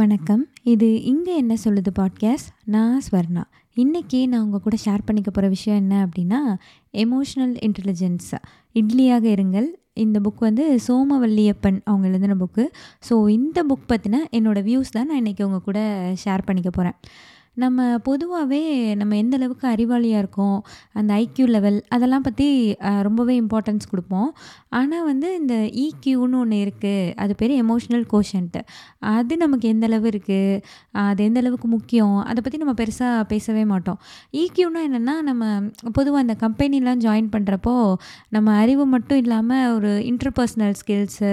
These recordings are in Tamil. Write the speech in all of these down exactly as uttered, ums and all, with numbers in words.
வணக்கம். இது இங்கே என்ன சொல்லுது பாட்காஸ்ட். நான் ஸ்வர்ணா. இன்றைக்கி நான் உங்கள் கூட ஷேர் பண்ணிக்க போகிற விஷயம் என்ன அப்படின்னா, எமோஷ்னல் இன்டெலிஜென்ஸ், இட்லியாக இருங்கள். இந்த புக் வந்து சோம வல்லியப்பன் அவங்க எழுதின புக்கு. ஸோ இந்த புக் பற்றின என்னோடய வியூஸ் தான் நான் இன்றைக்கி உங்கள் கூட ஷேர் பண்ணிக்க போகிறேன். நம்ம பொதுவாகவே நம்ம எந்த அளவுக்கு அறிவாளியாக இருக்கோம், அந்த ஐக்யூ லெவல், அதெல்லாம் பற்றி ரொம்பவே இம்பார்ட்டன்ஸ் கொடுப்போம். ஆனால் வந்து இந்த இக்யூன்னு ஒன்று இருக்குது, அது பேர் எமோஷ்னல் கோஷன்ட். அது நமக்கு எந்தளவு இருக்குது, அது எந்த அளவுக்கு முக்கியம், அதை பற்றி நம்ம பெருசாக பேசவே மாட்டோம். இக்யூன்னா என்னென்னா, நம்ம பொதுவாக அந்த கம்பெனிலாம் ஜாயின் பண்ணுறப்போ நம்ம அறிவு மட்டும் இல்லாமல் ஒரு இன்டர்பர்சனல் ஸ்கில்ஸு,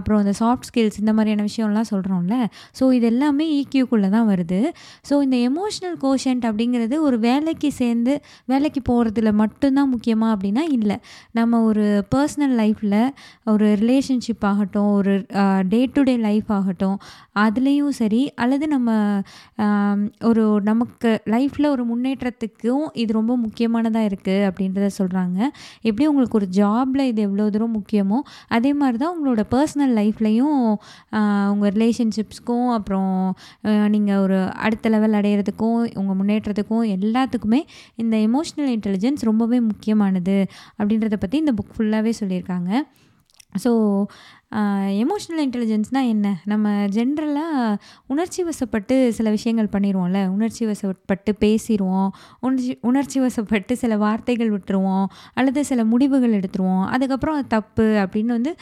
அப்புறம் அந்த சாஃப்ட் ஸ்கில்ஸ், இந்த மாதிரியான விஷயம்லாம் சொல்கிறோம்ல. ஸோ இது எல்லாமே இக்யூக்குள்ளே தான் வருது. ஸோ இந்த எமோஷ்னல் கோஷன்ட் அப்படிங்கிறது ஒரு வேலைக்கு சேர்ந்து வேலைக்கு போகிறதுல மட்டும்தான் முக்கியமாக அப்படின்னா இல்லை. நம்ம ஒரு பர்சனல் லைஃப்பில், ஒரு ரிலேஷன்ஷிப் ஆகட்டும், ஒரு டே டு டே லைஃப் ஆகட்டும், அதுலேயும் சரி, அல்லது நம்ம ஒரு நமக்கு லைஃப்பில் ஒரு முன்னேற்றத்துக்கும் இது ரொம்ப முக்கியமானதாக இருக்குது அப்படின்றத சொல்கிறாங்க. எப்படி உங்களுக்கு ஒரு ஜாபில் இது எவ்வளோ தூரம் முக்கியமோ அதே மாதிரி தான் உங்களோட பர்சனல் லைஃப்லேயும், உங்கள் ரிலேஷன்ஷிப்ஸ்க்கும், அப்புறம் நீங்கள் ஒரு அடுத்த லெவல் அடைய உங்கள் முன்னேற்றத்துக்கும் எல்லாத்துக்குமே இந்த எமோஷனல் இன்டெலிஜென்ஸ் ரொம்பவே முக்கியமானது அப்படின்றத பற்றி இந்த புக் ஃபுல்லாகவே சொல்லியிருக்காங்க. ஸோ எமோஷ்னல் இன்டெலிஜென்ஸ்னால் என்ன? நம்ம ஜென்ரலாக உணர்ச்சி வசப்பட்டு சில விஷயங்கள் பண்ணிடுவோம்ல, உணர்ச்சி வசப்பட்டு பேசிடுவோம், உணர்ச்சி உணர்ச்சி வசப்பட்டு சில வார்த்தைகள் விட்டுருவோம், அல்லது சில முடிவுகள் எடுத்துருவோம். அதுக்கப்புறம் அது தப்பு அப்படின்னு வந்து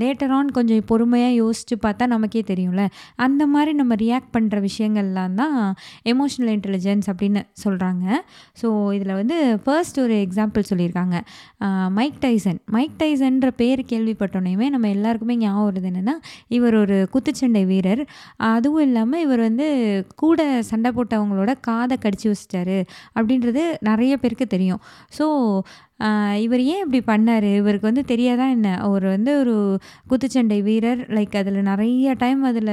லேட்டர் ஆன் கொஞ்சம் பொறுமையாக யோசித்து பார்த்தா நமக்கே தெரியும்ல. அந்த மாதிரி நம்ம ரியாக்ட் பண்ணுற விஷயங்கள்லாம் தான் எமோஷ்னல் இன்டெலிஜென்ஸ் அப்படின்னு சொல்கிறாங்க. ஸோ இதில் வந்து ஃபர்ஸ்ட் ஒரு எக்ஸாம்பிள் சொல்லியிருக்காங்க, மைக் டைசன். மைக் டைசன்ற பேர் கேள்விப்பட்டோன்னே நம்ம எல்லா எல்லாருக்குமே ஞாபகம் வருது என்னென்னா, இவர் ஒரு குத்துச்சண்டை வீரர். அதுவும் இல்லாமல் இவர் வந்து கூட சண்டை போட்டவங்களோட காதை கடிச்சு வச்சிட்டாரு அப்படின்றது நிறைய பேருக்கு தெரியும். ஸோ இவர் ஏன் இப்படி பண்ணார்? இவருக்கு வந்து தெரியாதா என்ன? அவர் வந்து ஒரு குத்துச்சண்டை வீரர், லைக் அதில் நிறைய டைம் அதில்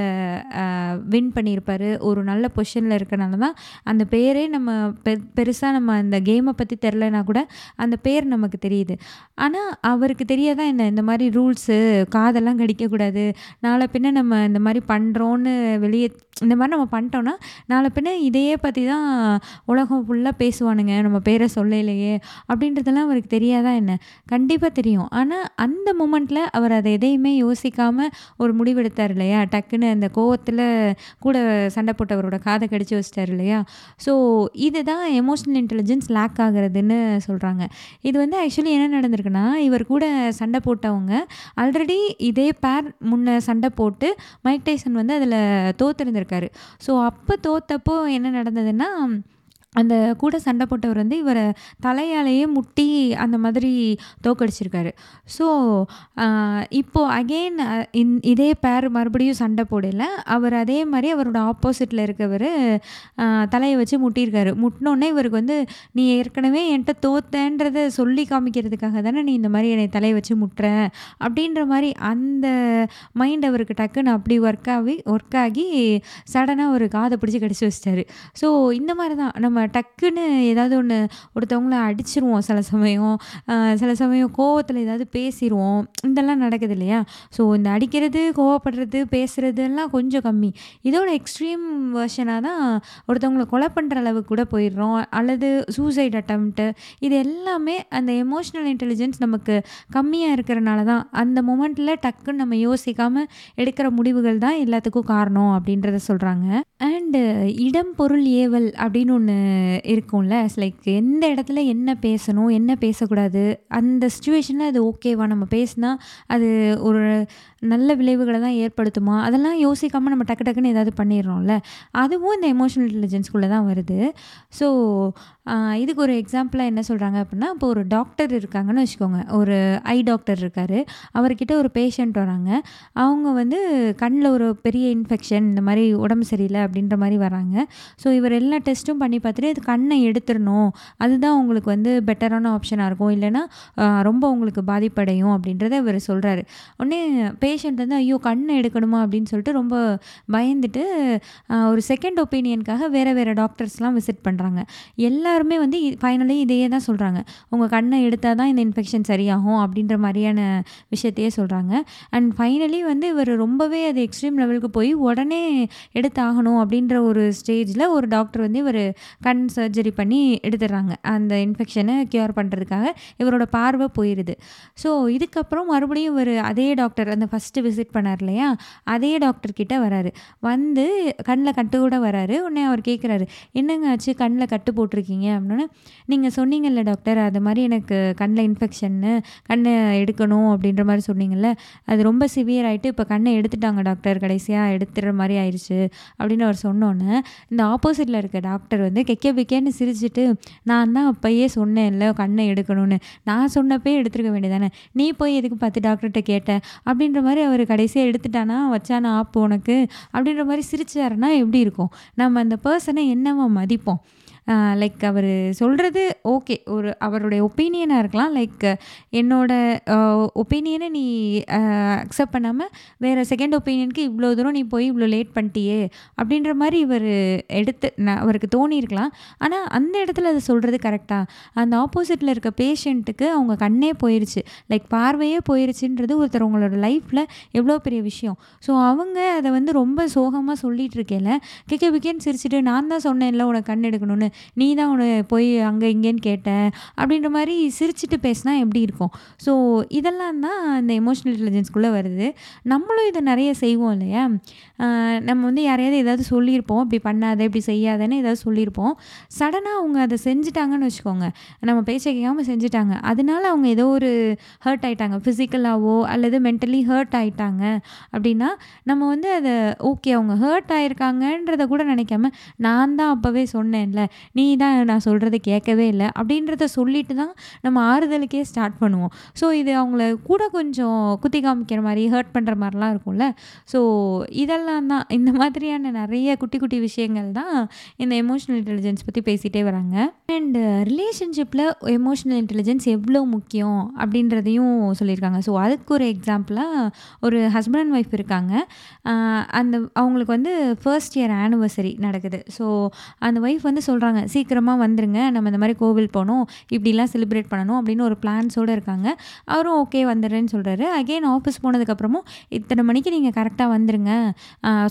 வின் பண்ணியிருப்பார், ஒரு நல்ல பொசிஷனில் இருக்கனால தான் அந்த பேரே நம்ம பெ பெருசாக நம்ம அந்த கேமை பற்றி தெரிலனா கூட அந்த பேர் நமக்கு தெரியுது. ஆனால் அவருக்கு தெரியாதா என்ன, இந்த மாதிரி ரூல்ஸு, காதெல்லாம் கடிக்கக்கூடாது, நாளை பின்ன நம்ம இந்த மாதிரி பண்ணுறோன்னு வெளியே இந்த மாதிரி நம்ம பண்ணிட்டோன்னா நாளை பின்ன இதையே பற்றி தான் உலகம் ஃபுல்லாக பேசுவானுங்க, நம்ம பேரை சொல்லலையே அப்படின்றதெல்லாம் அவருக்கு தெரியாதா என்ன? கண்டிப்பாக தெரியும். ஆனால் அந்த மூமெண்ட்டில் அவர் அதை எதையுமே யோசிக்காமல் ஒரு முடிவெடுத்தார் இல்லையா, டக்குன்னு அந்த கோவத்தில் கூட சண்டை போட்டவரோட காதை கடிச்சு வச்சிட்டார் இல்லையா. ஸோ இதுதான் எமோஷ்னல் இன்டெலிஜென்ஸ் லேக் ஆகுறதுன்னு சொல்கிறாங்க. இது வந்து ஆக்சுவலி என்ன நடந்திருக்குன்னா, இவர் கூட சண்டை போட்டவங்க ஆல்ரெடி இதே பேர் முன்ன சண்டை போட்டு மைக் டைசன் வந்து அதில் தோத்துருந்திருக்கு. ஸோ அப்போ தோத்தப்போ என்ன நடந்ததுன்னா, அந்த கூட சண்டை போட்டவர் வந்து இவரை தலையாலேயே முட்டி அந்த மாதிரி தோக்கடிச்சிருக்காரு. ஸோ இப்போது அகெயின் இந் இதே பேர் மறுபடியும் சண்டை போடலை, அவர் அதே மாதிரி அவரோட ஆப்போசிட்டில் இருக்கவர் தலையை வச்சு முட்டியிருக்காரு. முட்டினோடனே இவருக்கு வந்து, நீ ஏற்கனவே என்கிட்ட தோத்தன்றதை சொல்லி காமிக்கிறதுக்காக தானே நீ இந்த மாதிரி என்னை தலையை வச்சு முட்டுற அப்படின்ற மாதிரி அந்த மைண்ட் அவருக்கு டக்குன்னு அப்படி ஒர்க் ஆகி ஒர்க் ஆகி சடனாக ஒரு காதை பிடிச்சி கடிச்சு வச்சிட்டாரு. ஸோ இந்த மாதிரி தான் நம்ம டக்குன்னு ஏதாவது ஒன்று ஒருத்தவங்கள அடிச்சிருவோம், சில சமயம் சில சமயம் கோவத்தில் ஏதாவது பேசிடுவோம், இதெல்லாம் நடக்குது இல்லையா. ஸோ இந்த அடிக்கிறது, கோவப்படுறது, பேசுகிறதுலாம் கொஞ்சம் கம்மி. இதோட எக்ஸ்ட்ரீம் வெர்ஷனாக தான் ஒருத்தவங்களை கொலை பண்ணுற அளவுக்கு கூட போயிடுறோம், அல்லது சூசைட் அட்டம்ப்ட்டு. இது எல்லாமே அந்த எமோஷ்னல் இன்டெலிஜென்ஸ் நமக்கு கம்மியாக இருக்கிறனால தான், அந்த மொமெண்ட்டில் டக்குன்னு நம்ம யோசிக்காமல் எடுக்கிற முடிவுகள் தான் எல்லாத்துக்கும் காரணம் அப்படின்றத சொல்கிறாங்க. அண்டு இடம் பொருள் ஏவல் அப்படின்னு ஒன்று இருக்கும்ல, லைக் எந்த இடத்துல என்ன பேசணும், என்ன பேசக்கூடாது, அந்த சுச்சுவேஷனில் அது ஓகேவா, நம்ம பேசினா அது ஒரு நல்ல விளைவுகளை தான் ஏற்படுத்துமா, அதெல்லாம் யோசிக்காமல் நம்ம டக்கு டக்குன்னு ஏதாவது பண்ணிடுறோம்ல, அதுவும் இந்த எமோஷனல் இன்டெலிஜென்ஸ்குள்ளே தான் வருது. ஸோ இதுக்கு ஒரு எக்ஸாம்பிளாக என்ன சொல்கிறாங்க அப்படின்னா, இப்போ ஒரு டாக்டர் இருக்காங்கன்னு வச்சுக்கோங்க, ஒரு ஐ டாக்டர் இருக்கார். அவர்கிட்ட ஒரு பேஷண்ட் வராங்க, அவங்க வந்து கண்ணில் ஒரு பெரிய இன்ஃபெக்ஷன், இந்த மாதிரி உடம்பு சரியில்லை அப்படின்ற மாதிரி வராங்க. ஸோ இவர் எல்லா டெஸ்ட்டும் பண்ணி பார்த்துட்டு இது கண்ணை எடுத்துடணும், அதுதான் உங்களுக்கு வந்து பெட்டரான ஆப்ஷனாக இருக்கும், இல்லைனா ரொம்ப உங்களுக்கு பாதிப்படையும் அப்படின்றத இவர் சொல்கிறாரு. உடனே பேஷண்ட் வந்து ஐயோ கண்ணை எடுக்கணுமா அப்படின்னு சொல்லிட்டு ரொம்ப பயந்துட்டு ஒரு செகண்ட் ஒப்பீனியனுக்காக வேறு வேறு டாக்டர்ஸ்லாம் விசிட் பண்ணுறாங்க. எல்லாருமே வந்து ஃபைனலி இதையே தான் சொல்கிறாங்க, உங்கள் கண்ணை எடுத்தால் தான் இந்த இன்ஃபெக்ஷன் சரியாகும் அப்படின்ற மாதிரியான விஷயத்தையே சொல்கிறாங்க. அண்ட் ஃபைனலி வந்து இவர் ரொம்பவே அது எக்ஸ்ட்ரீம் லெவலுக்கு போய் உடனே எடுத்தாகணும் அப்படின்ற ஒரு ஸ்டேஜில் ஒரு டாக்டர் வந்து இவர் கண் சர்ஜரி பண்ணி எடுத்துடுறாங்க. அந்த இன்ஃபெக்ஷனை க்யூர் பண்ணுறதுக்காக இவரோட பார்வை போயிடுது. ஸோ இதுக்கப்புறம் மறுபடியும் இவர் அதே டாக்டர், அந்த ஃபஸ்ட்டு விசிட் பண்ணார் இல்லையா, அதே டாக்டர்கிட்ட வராரு. வந்து கண்ணில் கட்டு கூட வராரு. உடனே அவர் கேட்குறாரு, என்னங்க ஆச்சு கண்ணில் கட்டு போட்டிருக்கீங்க அப்படின்னா, நீங்கள் சொன்னீங்கல்ல டாக்டர் அது மாதிரி எனக்கு கண்ணில் இன்ஃபெக்ஷன்னு கண்ணை எடுக்கணும் அப்படின்ற மாதிரி சொன்னீங்கல்ல, அது ரொம்ப சிவியர் ஆகிட்டு இப்போ கண்ணை எடுத்துட்டாங்க டாக்டர், கடைசியாக எடுத்துகிற மாதிரி ஆயிடுச்சு அப்படின்னு அவர் சொன்னோன்னே இந்த ஆப்போசிட்டில் இருக்க டாக்டர் வந்து கெக்கே பிக்கேன்னு சிரிச்சுட்டு, நான் தான் அப்பயே சொன்னேன் இல்லை கண்ணை எடுக்கணும்னு, நான் சொன்னப்பே எடுத்துருக்க வேண்டியதானே, நீ போய் எதுக்கு பார்த்து டாக்டர்கிட்ட கேட்ட அப்படின்ற மாதிரி அவர் கடைசியாக எடுத்துட்டானா வச்சானா ஆப்பு உனக்கு அப்படின்ற மாதிரி சிரிச்சாருன்னா எப்படி இருக்கும்? நம்ம அந்த பர்சனை என்னவா மதிப்போம்? லைக் அவர் சொல்கிறது ஓகே, ஒரு அவருடைய ஒப்பீனியனாக இருக்கலாம். லைக் என்னோடய ஒப்பீனியனை நீ அக்செப்ட் பண்ணாமல் வேறு செகண்ட் ஒப்பீனியனுக்கு இவ்வளோ தூரம் நீ போய் இவ்வளோ லேட் பண்ணிட்டியே அப்படின்ற மாதிரி இவர் எடுத்து நான் அவருக்கு தோணியிருக்கலாம். ஆனால் அந்த இடத்துல அதை சொல்கிறது கரெக்டாக? அந்த ஆப்போசிட்டில் இருக்க பேஷண்ட்டுக்கு அவங்க கண்ணே போயிடுச்சு, லைக் பார்வையே போயிடுச்சுன்றது ஒருத்தர் அவங்களோட லைஃப்பில் எவ்வளோ பெரிய விஷயம். ஸோ அவங்க அதை வந்து ரொம்ப சோகமாக சொல்லிகிட்டு இருக்கேல கேட்க விக்கேன்னு சிரிச்சுட்டு, நான் தான் சொன்னேன் இல்லை உனக்கு கண் எடுக்கணும்னு, நீ தான் உன போய் அங்கே இங்கேன்னு கேட்டேன் அப்படின்ற மாதிரி சிரிச்சுட்டு பேசினா எப்படி இருக்கும்? ஸோ இதெல்லாம் தான் இந்த எமோஷனல் இன்டெலிஜென்ஸ்குள்ளே வருது. நம்மளும் இதை நிறைய செய்வோம் இல்லையா, நம்ம வந்து யாரையாவது ஏதாவது சொல்லியிருப்போம், இப்படி பண்ணாத இப்படி செய்யாதன்னு ஏதாவது சொல்லியிருப்போம். சடனாக அவங்க அதை செஞ்சுட்டாங்கன்னு வச்சுக்கோங்க, நம்ம பேச்சை கேட்காமல் செஞ்சுட்டாங்க, அதனால அவங்க ஏதோ ஒரு ஹர்ட் ஆகிட்டாங்க, ஃபிசிக்கலாகவோ அல்லது மென்டலி ஹர்ட் ஆகிட்டாங்க அப்படின்னா நம்ம வந்து அதை ஓகே அவங்க ஹர்ட் ஆகிருக்காங்கன்றத கூட நினைக்காம, நான் தான் அப்போவே சொன்னேன்ல நீ தான் நான் சொல்கிறத கேட்கவே இல்லை அப்படின்றத சொல்லிட்டு தான் நம்ம ஆறுதலுக்கே ஸ்டார்ட் பண்ணுவோம். ஸோ இது அவங்கள கூட கொஞ்சம் குத்தி காமிக்கிற மாதிரி ஹர்ட் பண்ணுற மாதிரிலாம் இருக்கும்ல. ஸோ இதெல்லாம் தான் இந்த மாதிரியான நிறைய குட்டி குட்டி விஷயங்கள் தான் இந்த எமோஷனல் இன்டெலிஜென்ஸ் பற்றி பேசிகிட்டே வராங்க. அண்டு ரிலேஷன்ஷிப்பில் எமோஷனல் இன்டெலிஜென்ஸ் எவ்வளோ முக்கியம் அப்படின்றதையும் சொல்லியிருக்காங்க. ஸோ அதுக்கு ஒரு எக்ஸாம்பிளாக ஒரு ஹஸ்பண்ட் அண்ட் ஒய்ஃப் இருக்காங்க. அந்த அவங்களுக்கு வந்து ஃபர்ஸ்ட் இயர் ஆனிவர்சரி நடக்குது. ஸோ அந்த ஒய்ஃப் வந்து சொல்கிறாங்க, சீக்கிரமாக வந்துருங்க, நம்ம இந்த மாதிரி கோவில் போகணும், இப்படிலாம் செலிப்ரேட் பண்ணணும் அப்படின்னு ஒரு பிளான்ஸோடு இருக்காங்க. அவரும் ஓகே வந்துடுறேன்னு சொல்கிறாரு. அகெயின் ஆஃபீஸ் போனதுக்கப்புறமும் இத்தனை மணிக்கு நீங்கள் கரெக்டாக வந்துடுங்க,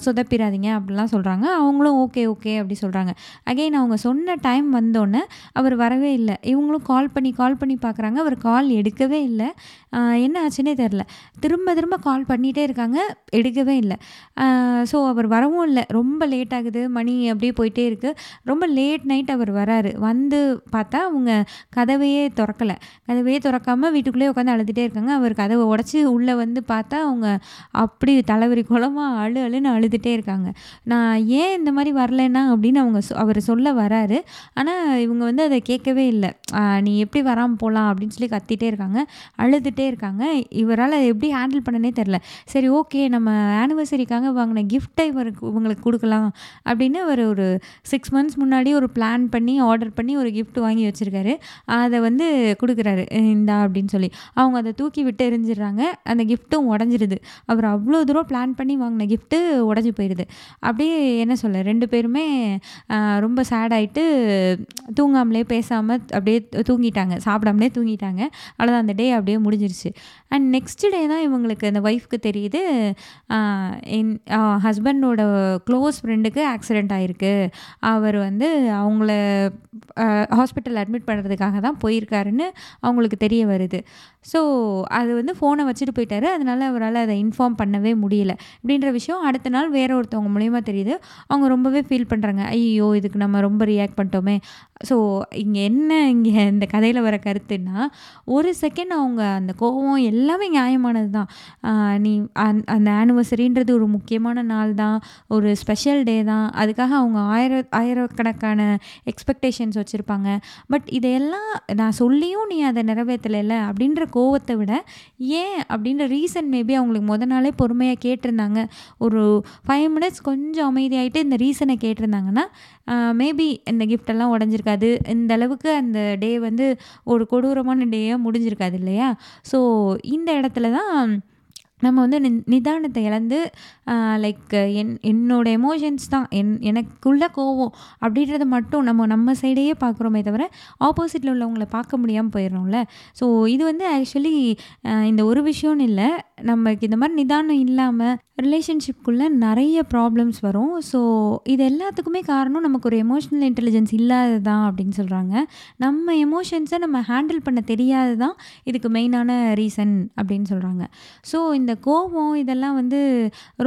சொதப்பிடாதீங்க அப்படிலாம் சொல்கிறாங்க. அவங்களும் ஓகே ஓகே அப்படி சொல்கிறாங்க. அகெயின் அவங்க சொன்ன டைம் வந்தோடனே அவர் வரவே இல்லை. இவங்களும் கால் பண்ணி கால் பண்ணி பார்க்குறாங்க, அவர் கால் எடுக்கவே இல்லை. என்ன ஆச்சுன்னே தெரில, திரும்ப திரும்ப கால் பண்ணிகிட்டே இருக்காங்க, எடுக்கவே இல்லை. ஸோ அவர் வரவும் இல்லை, ரொம்ப லேட் ஆகுது, மணி அப்படியே போயிட்டே இருக்குது. ரொம்ப லேட் நைட் அவர் வராரு. வந்து பார்த்தா அவங்க கதவையே திறக்கலை, கதவையே திறக்காமல் வீட்டுக்குள்ளேயே உட்காந்து அழுதுகிட்டே இருக்காங்க. அவர் கதவை உடச்சி உள்ளே வந்து பார்த்தா அவங்க அப்படி தலைவரி குளமாக அழு அழுன்னு அழுதுகிட்டே இருக்காங்க. நான் ஏன் இந்த மாதிரி வரலைன்னா அப்படின்னு அவங்க அவர் சொல்ல வராரு. ஆனால் இவங்க வந்து அதை கேட்கவே இல்லை. நீ எப்படி வராமல் போகலாம் அப்படின்னு சொல்லி கத்திகிட்டே இருக்காங்க, அழுதுகிட்டே இருக்காங்க. இவரால் எப்படி ஹேண்டில் பண்ணனே தெரில. சரி ஓகே நம்ம ஆனிவர்சரிக்காக வாங்கின கிஃப்ட்டை இவருக்கு இவங்களுக்கு கொடுக்கலாம் அப்படின்னு அவர் ஒரு சிக்ஸ் மந்த்ஸ் முன்னாடி ஒரு பிளான் பண்ணி ஆர்டர் பண்ணி ஒரு கிஃப்ட் வாங்கி வச்சுருக்காரு. அதை வந்து கொடுக்குறாரு, இந்தா அப்படின்னு சொல்லி. அவங்க அதை தூக்கி விட்டு எரிஞ்சிடுறாங்க, அந்த கிஃப்ட்டும் உடஞ்சிடுது. அவர் அவ்வளோ தூரம் பிளான் பண்ணி வாங்கின கிஃப்ட்டு உடஞ்சி போயிடுது. அப்படியே என்ன சொல்ல, ரெண்டு பேருமே ரொம்ப சேட் ஆகிட்டு தூங்காமலே பேசாமல் அப்படியே தூங்கிட்டாங்க, சாப்பிடாமலே தூங்கிட்டாங்க. அவ்வளோதான், அந்த டே அப்படியே முடிஞ்சிருச்சு. அண்ட் நெக்ஸ்ட் டே தான் இவங்களுக்கு அந்த ஒய்ஃப்க்கு தெரியுது, என் ஹஸ்பண்டோட க்ளோஸ் ஃப்ரெண்டுக்கு ஆக்சிடெண்ட் ஆகிருக்கு, அவர் வந்து அவங்கள ஹாஸ்பிட்டல் அட்மிட் பண்ணுறதுக்காக தான் போயிருக்காருன்னு அவங்களுக்கு தெரிய வருது. ஸோ அது வந்து ஃபோனை வச்சுட்டு போயிட்டாரு, அதனால் அவரால் அதை இன்ஃபார்ம் பண்ணவே முடியல அப்படின்ற விஷயம் அடுத்த நாள் வேற ஒருத்தவங்க மூலமா தெரியுது. அவங்க ரொம்பவே ஃபீல் பண்ணுறாங்க, ஐயோ இதுக்கு நம்ம ரொம்ப ரியாக்ட் பண்ணிட்டோமே. ஸோ இங்கே என்ன இங்கே இந்த கதையில் வர கருத்துன்னா, ஒரு செகண்ட் அவங்க அந்த கோபம் எல்லாமே நியாயமானது தான். நீ அந் அந்த ஆனிவர்சரின்றது ஒரு முக்கியமான நாள் தான், ஒரு ஸ்பெஷல் டே தான், அதுக்காக அவங்க ஆயிர ஆயிரக்கணக்கான எக்ஸ்பெக்டேஷன்ஸ் வச்சுருப்பாங்க. பட் இதையெல்லாம் நான் சொல்லியும் நீ அதை நிறைவேற்றலைல்ல அப்படின்ற கோவத்தை விட ஏன் அப்படின்ற ரீசன் மேபி அவங்களுக்கு முத நாளே பொறுமையாக கேட்டிருந்தாங்க, ஒரு ஃபைவ் மினிட்ஸ் கொஞ்சம் அமைதியாகிட்டு இந்த ரீசனை கேட்டிருந்தாங்கன்னா மேபி இந்த கிஃப்டெல்லாம் உடஞ்சிருக்காது, இந்த அளவுக்கு அந்த டே வந்து ஒரு கொடூரமான டேயாக முடிஞ்சிருக்காது இல்லையா. ஸோ இந்த இடத்துல தான் நம்ம வந்து நி நிதானத்தை இழந்து லைக் என் என்னோடய எமோஷன்ஸ் தான் என் எனக்குள்ள கோவம் அப்படின்றது மட்டும் நம்ம நம்ம சைடையே பார்க்குறோமே தவிர ஆப்போசிட்டில் உள்ளவங்களை பார்க்க முடியாமல் போயிடுறோம்ல. ஸோ இது வந்து ஆக்சுவலி இந்த ஒரு விஷயம்னு இல்லை, நமக்கு இந்த மாதிரி நிதானம் இல்லாமல் ரிலேஷன்ஷிப்புக்குள்ளே நிறைய ப்ராப்ளம்ஸ் வரும். ஸோ இது எல்லாத்துக்குமே காரணம் நமக்கு ஒரு எமோஷ்னல் இன்டெலிஜென்ஸ் இல்லாதது தான் அப்படின்னு சொல்கிறாங்க. நம்ம எமோஷன்ஸை நம்ம ஹேண்டில் பண்ண தெரியாது தான் இதுக்கு மெயினான ரீசன் அப்படின்னு சொல்கிறாங்க. ஸோ இந்த கோபம் இதெல்லாம் வந்து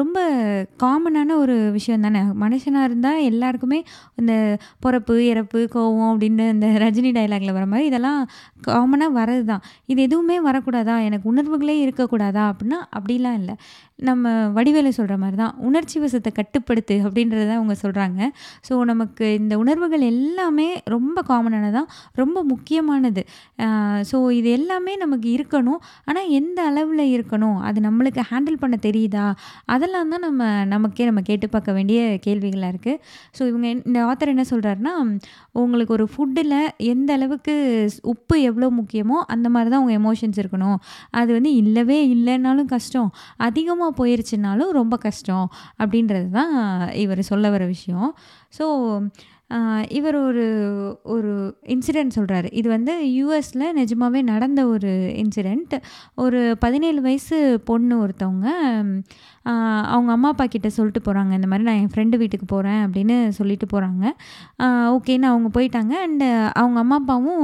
ரொம்ப காமனான ஒரு விஷயம் தானே, மனுஷனாக இருந்தால் எல்லாருக்குமே இந்த பொறப்பு இறப்பு கோபம் அப்படின்னு இந்த ரஜினி டைலாகில் வர மாதிரி இதெல்லாம் காமனாக வரது தான். இது எதுவுமே வரக்கூடாதா, எனக்கு உணர்வுகளே இருக்கக்கூடாதா அப்படின்னா அப்படிலாம் இல்லை. நம்ம வடிவேலை சொல்கிற மாதிரி தான் உணர்ச்சி வசத்தை கட்டுப்படுத்து அப்படின்றத அவங்க சொல்கிறாங்க. ஸோ நமக்கு இந்த உணர்வுகள் எல்லாமே ரொம்ப காமனானதான், ரொம்ப முக்கியமானது. ஸோ இது எல்லாமே நமக்கு இருக்கணும், ஆனால் எந்த அளவில் இருக்கணும், அது நம்மளுக்கு ஹேண்டில் பண்ண தெரியுதா, அதெல்லாம் தான் நம்ம நமக்கே நம்ம கேட்டு பார்க்க வேண்டிய கேள்விகளாக இருக்குது. ஸோ இவங்க இந்த ஆத்தர் என்ன சொல்கிறாருன்னா, உங்களுக்கு ஒரு ஃபுட்டில் எந்த அளவுக்கு உப்பு எவ்வளோ முக்கியமோ அந்த மாதிரி தான் உங்கள் எமோஷன்ஸ் இருக்கணும். அது வந்து இல்லவே இல்லைன்னாலும் கஷ்டம், அதிகமாக போயிருச்சுனாலும் ரொம்ப கஷ்டம் அப்படின்றது தான் இவர் சொல்ல வர விஷயம். ஸோ இவர் ஒரு ஒரு இன்சிடெண்ட் சொல்கிறாரு. இது வந்து யூஎஸில் நிஜமாகவே நடந்த ஒரு இன்சிடெண்ட். ஒரு பதினேழு வயசு பொண்ணு ஒருத்தவங்க அவங்க அம்மா அப்பா கிட்ட சொல்லிட்டு போகிறாங்க, இந்த மாதிரி நான் என் ஃப்ரெண்டு வீட்டுக்கு போகிறேன் அப்படின்னு சொல்லிட்டு போகிறாங்க. ஓகேன்னு அவங்க போயிட்டாங்க. அண்டு அவங்க அம்மா அப்பாவும்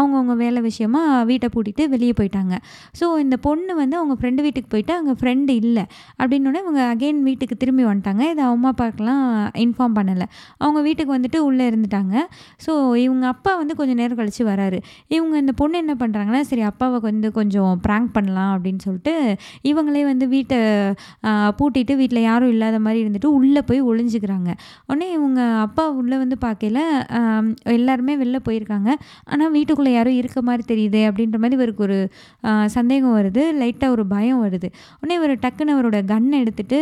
அவங்கவுங்க வேலை விஷயமா வீட்டை பூட்டிட்டு வெளியே போயிட்டாங்க. ஸோ இந்த பொண்ணு வந்து அவங்க ஃப்ரெண்டு வீட்டுக்கு போயிட்டு அங்கே ஃப்ரெண்டு இல்லை அப்படின்னோடனே இவங்க அகெயின் வீட்டுக்கு திரும்பி வந்துட்டாங்க. இதை அம்மா அப்பாக்கெலாம் இன்ஃபார்ம் பண்ணலை. அவங்க வீட்டுக்கு வந்துட்டு உள்ளே இருந்துட்டாங்க. ஸோ இவங்க அப்பா வந்து கொஞ்சம் நேரம் கழித்து வராரு. இவங்க இந்த பொண்ணு என்ன பண்ணுறாங்கன்னா, சரி அப்பாவை வந்து கொஞ்சம் ப்ராங்க் பண்ணலாம் அப்படின்னு சொல்லிட்டு இவங்களே வந்து வீட்டை பூட்டிட்டு வீட்டில் யாரும் இல்லாத மாதிரி இருந்துட்டு உள்ளே போய் ஒளிஞ்சிக்கிறாங்க. உடனே இவங்க அப்பா உள்ளே வந்து பார்க்கல எல்லாருமே வெளில போயிருக்காங்க, ஆனால் வீட்டுக்குள்ளே யாரும் இருக்க மாதிரி தெரியுது அப்படின்ற மாதிரி இவருக்கு ஒரு சந்தேகம் வருது, லைட்டாக ஒரு பயம் வருது. உடனே இவர் டக்குன்னு அவரோட கன்னை எடுத்துகிட்டு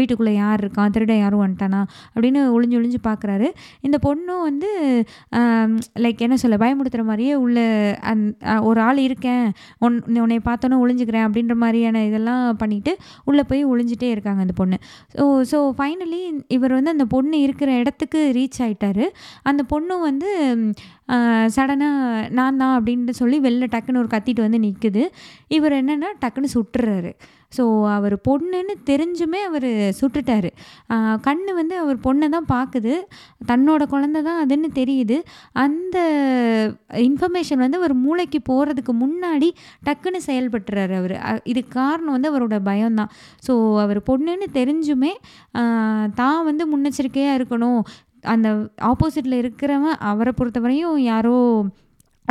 வீட்டுக்குள்ளே யார் இருக்கான், திருட யாரும் வந்துட்டானா அப்படின்னு ஒளிஞ்சு ஒளிஞ்சு பார்க்குறாரு. இந்த பொண்ணும் வந்து லைக் என்ன சொல்ல பயமுடுத்துகிற மாதிரியே உள்ள அந் ஒரு ஆள் இருக்கேன் ஒன் உன்னை பார்த்தோன்னே ஒளிஞ்சிக்கிறேன் அப்படின்ற மாதிரியான இதெல்லாம் பண்ணிவிட்டு உள்ளே போய் ஒளிஞ்சிட்டே இருக்காங்க அந்த பொண்ணு. ஸோ ஸோ ஃபைனலி இவர் வந்து அந்த பொண்ணு இருக்கிற இடத்துக்கு ரீச் ஆகிட்டாரு. அந்த பொண்ணும் வந்து சடனாக நான் தான் அப்படின்னு சொல்லி வெளில டக்குன்னு ஒரு கத்திட்டு வந்து நிற்குது. இவர் என்னென்னா டக்குன்னு சுட்டுறாரு. ஸோ அவர் பொண்ணுன்னு தெரிஞ்சுமே அவர் சுட்டுட்டார். கண் வந்து அவர் பொண்ணை தான் பார்க்குது, தன்னோட குழந்தை தான் அதுன்னு தெரியுது. அந்த இன்ஃபர்மேஷன் வந்து அவர் மூளைக்கு போகிறதுக்கு முன்னாடி டக்குன்னு செயல்பட்டுறாரு அவர். இதுக்கு காரணம் வந்து அவரோட பயம்தான். ஸோ அவர் பொண்ணுன்னு தெரிஞ்சுமே தான் வந்து முன்னெச்சரிக்கையாக இருக்கணும், அந்த ஆப்போசிட்டில் இருக்கிறவன் அவரை பொறுத்தவரையும் யாரோ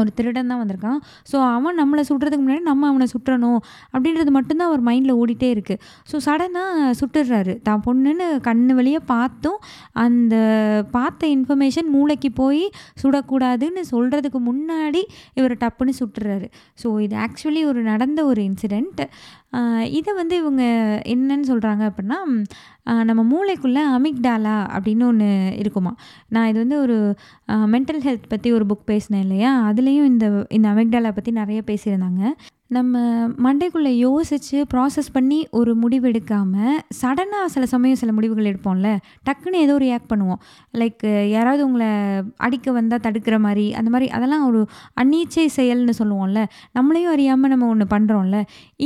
ஒரு திருடன் தான் வந்திருக்கான், ஸோ அவன் நம்மளை சுடுறதுக்கு முன்னாடி நம்ம அவனை சுற்றணும் அப்படின்றது மட்டும்தான் அவர் மைண்டில் ஓடிட்டே இருக்குது. ஸோ சடனாக சுட்டுடுறாரு. தான் பொண்ணுன்னு கண்ணு வழியாக பார்த்தும் அந்த பார்த்த இன்ஃபர்மேஷன் மூளைக்கு போய் சுடக்கூடாதுன்னு சொல்கிறதுக்கு முன்னாடி இவர் டப்புன்னு சுட்டுறாரு. ஸோ இது ஆக்சுவலி ஒரு நடந்த ஒரு இன்சிடெண்ட். இதை வந்து இவங்க என்னன்னு சொல்கிறாங்க அப்படின்னா, நம்ம மூளைக்குள்ளே அமிக்டாலா அப்படின்னு ஒன்று இருக்குமா. நான் இது வந்து ஒரு மென்டல் ஹெல்த் பற்றி ஒரு புக் பேசினேன் இல்லையா, அதுலேயும் இந்த இந்த அமிக்டாலா பற்றி நிறைய பேசியிருந்தாங்க. நம்ம மண்டைக்குள்ளே யோசித்து ப்ராசஸ் பண்ணி ஒரு முடிவு எடுக்காமல் சடனாக சில சமயம் சில முடிவுகள் எடுப்போம்ல, டக்குன்னு ஏதோ ரியாக்ட் பண்ணுவோம். லைக் யாராவது உங்களை அடிக்க வந்தால் தடுக்கிற மாதிரி அந்த மாதிரி, அதெல்லாம் ஒரு அநீச்சை செயல்னு சொல்லுவோம்ல, நம்மளையும் அறியாமல் நம்ம ஒன்று பண்ணுறோம்ல.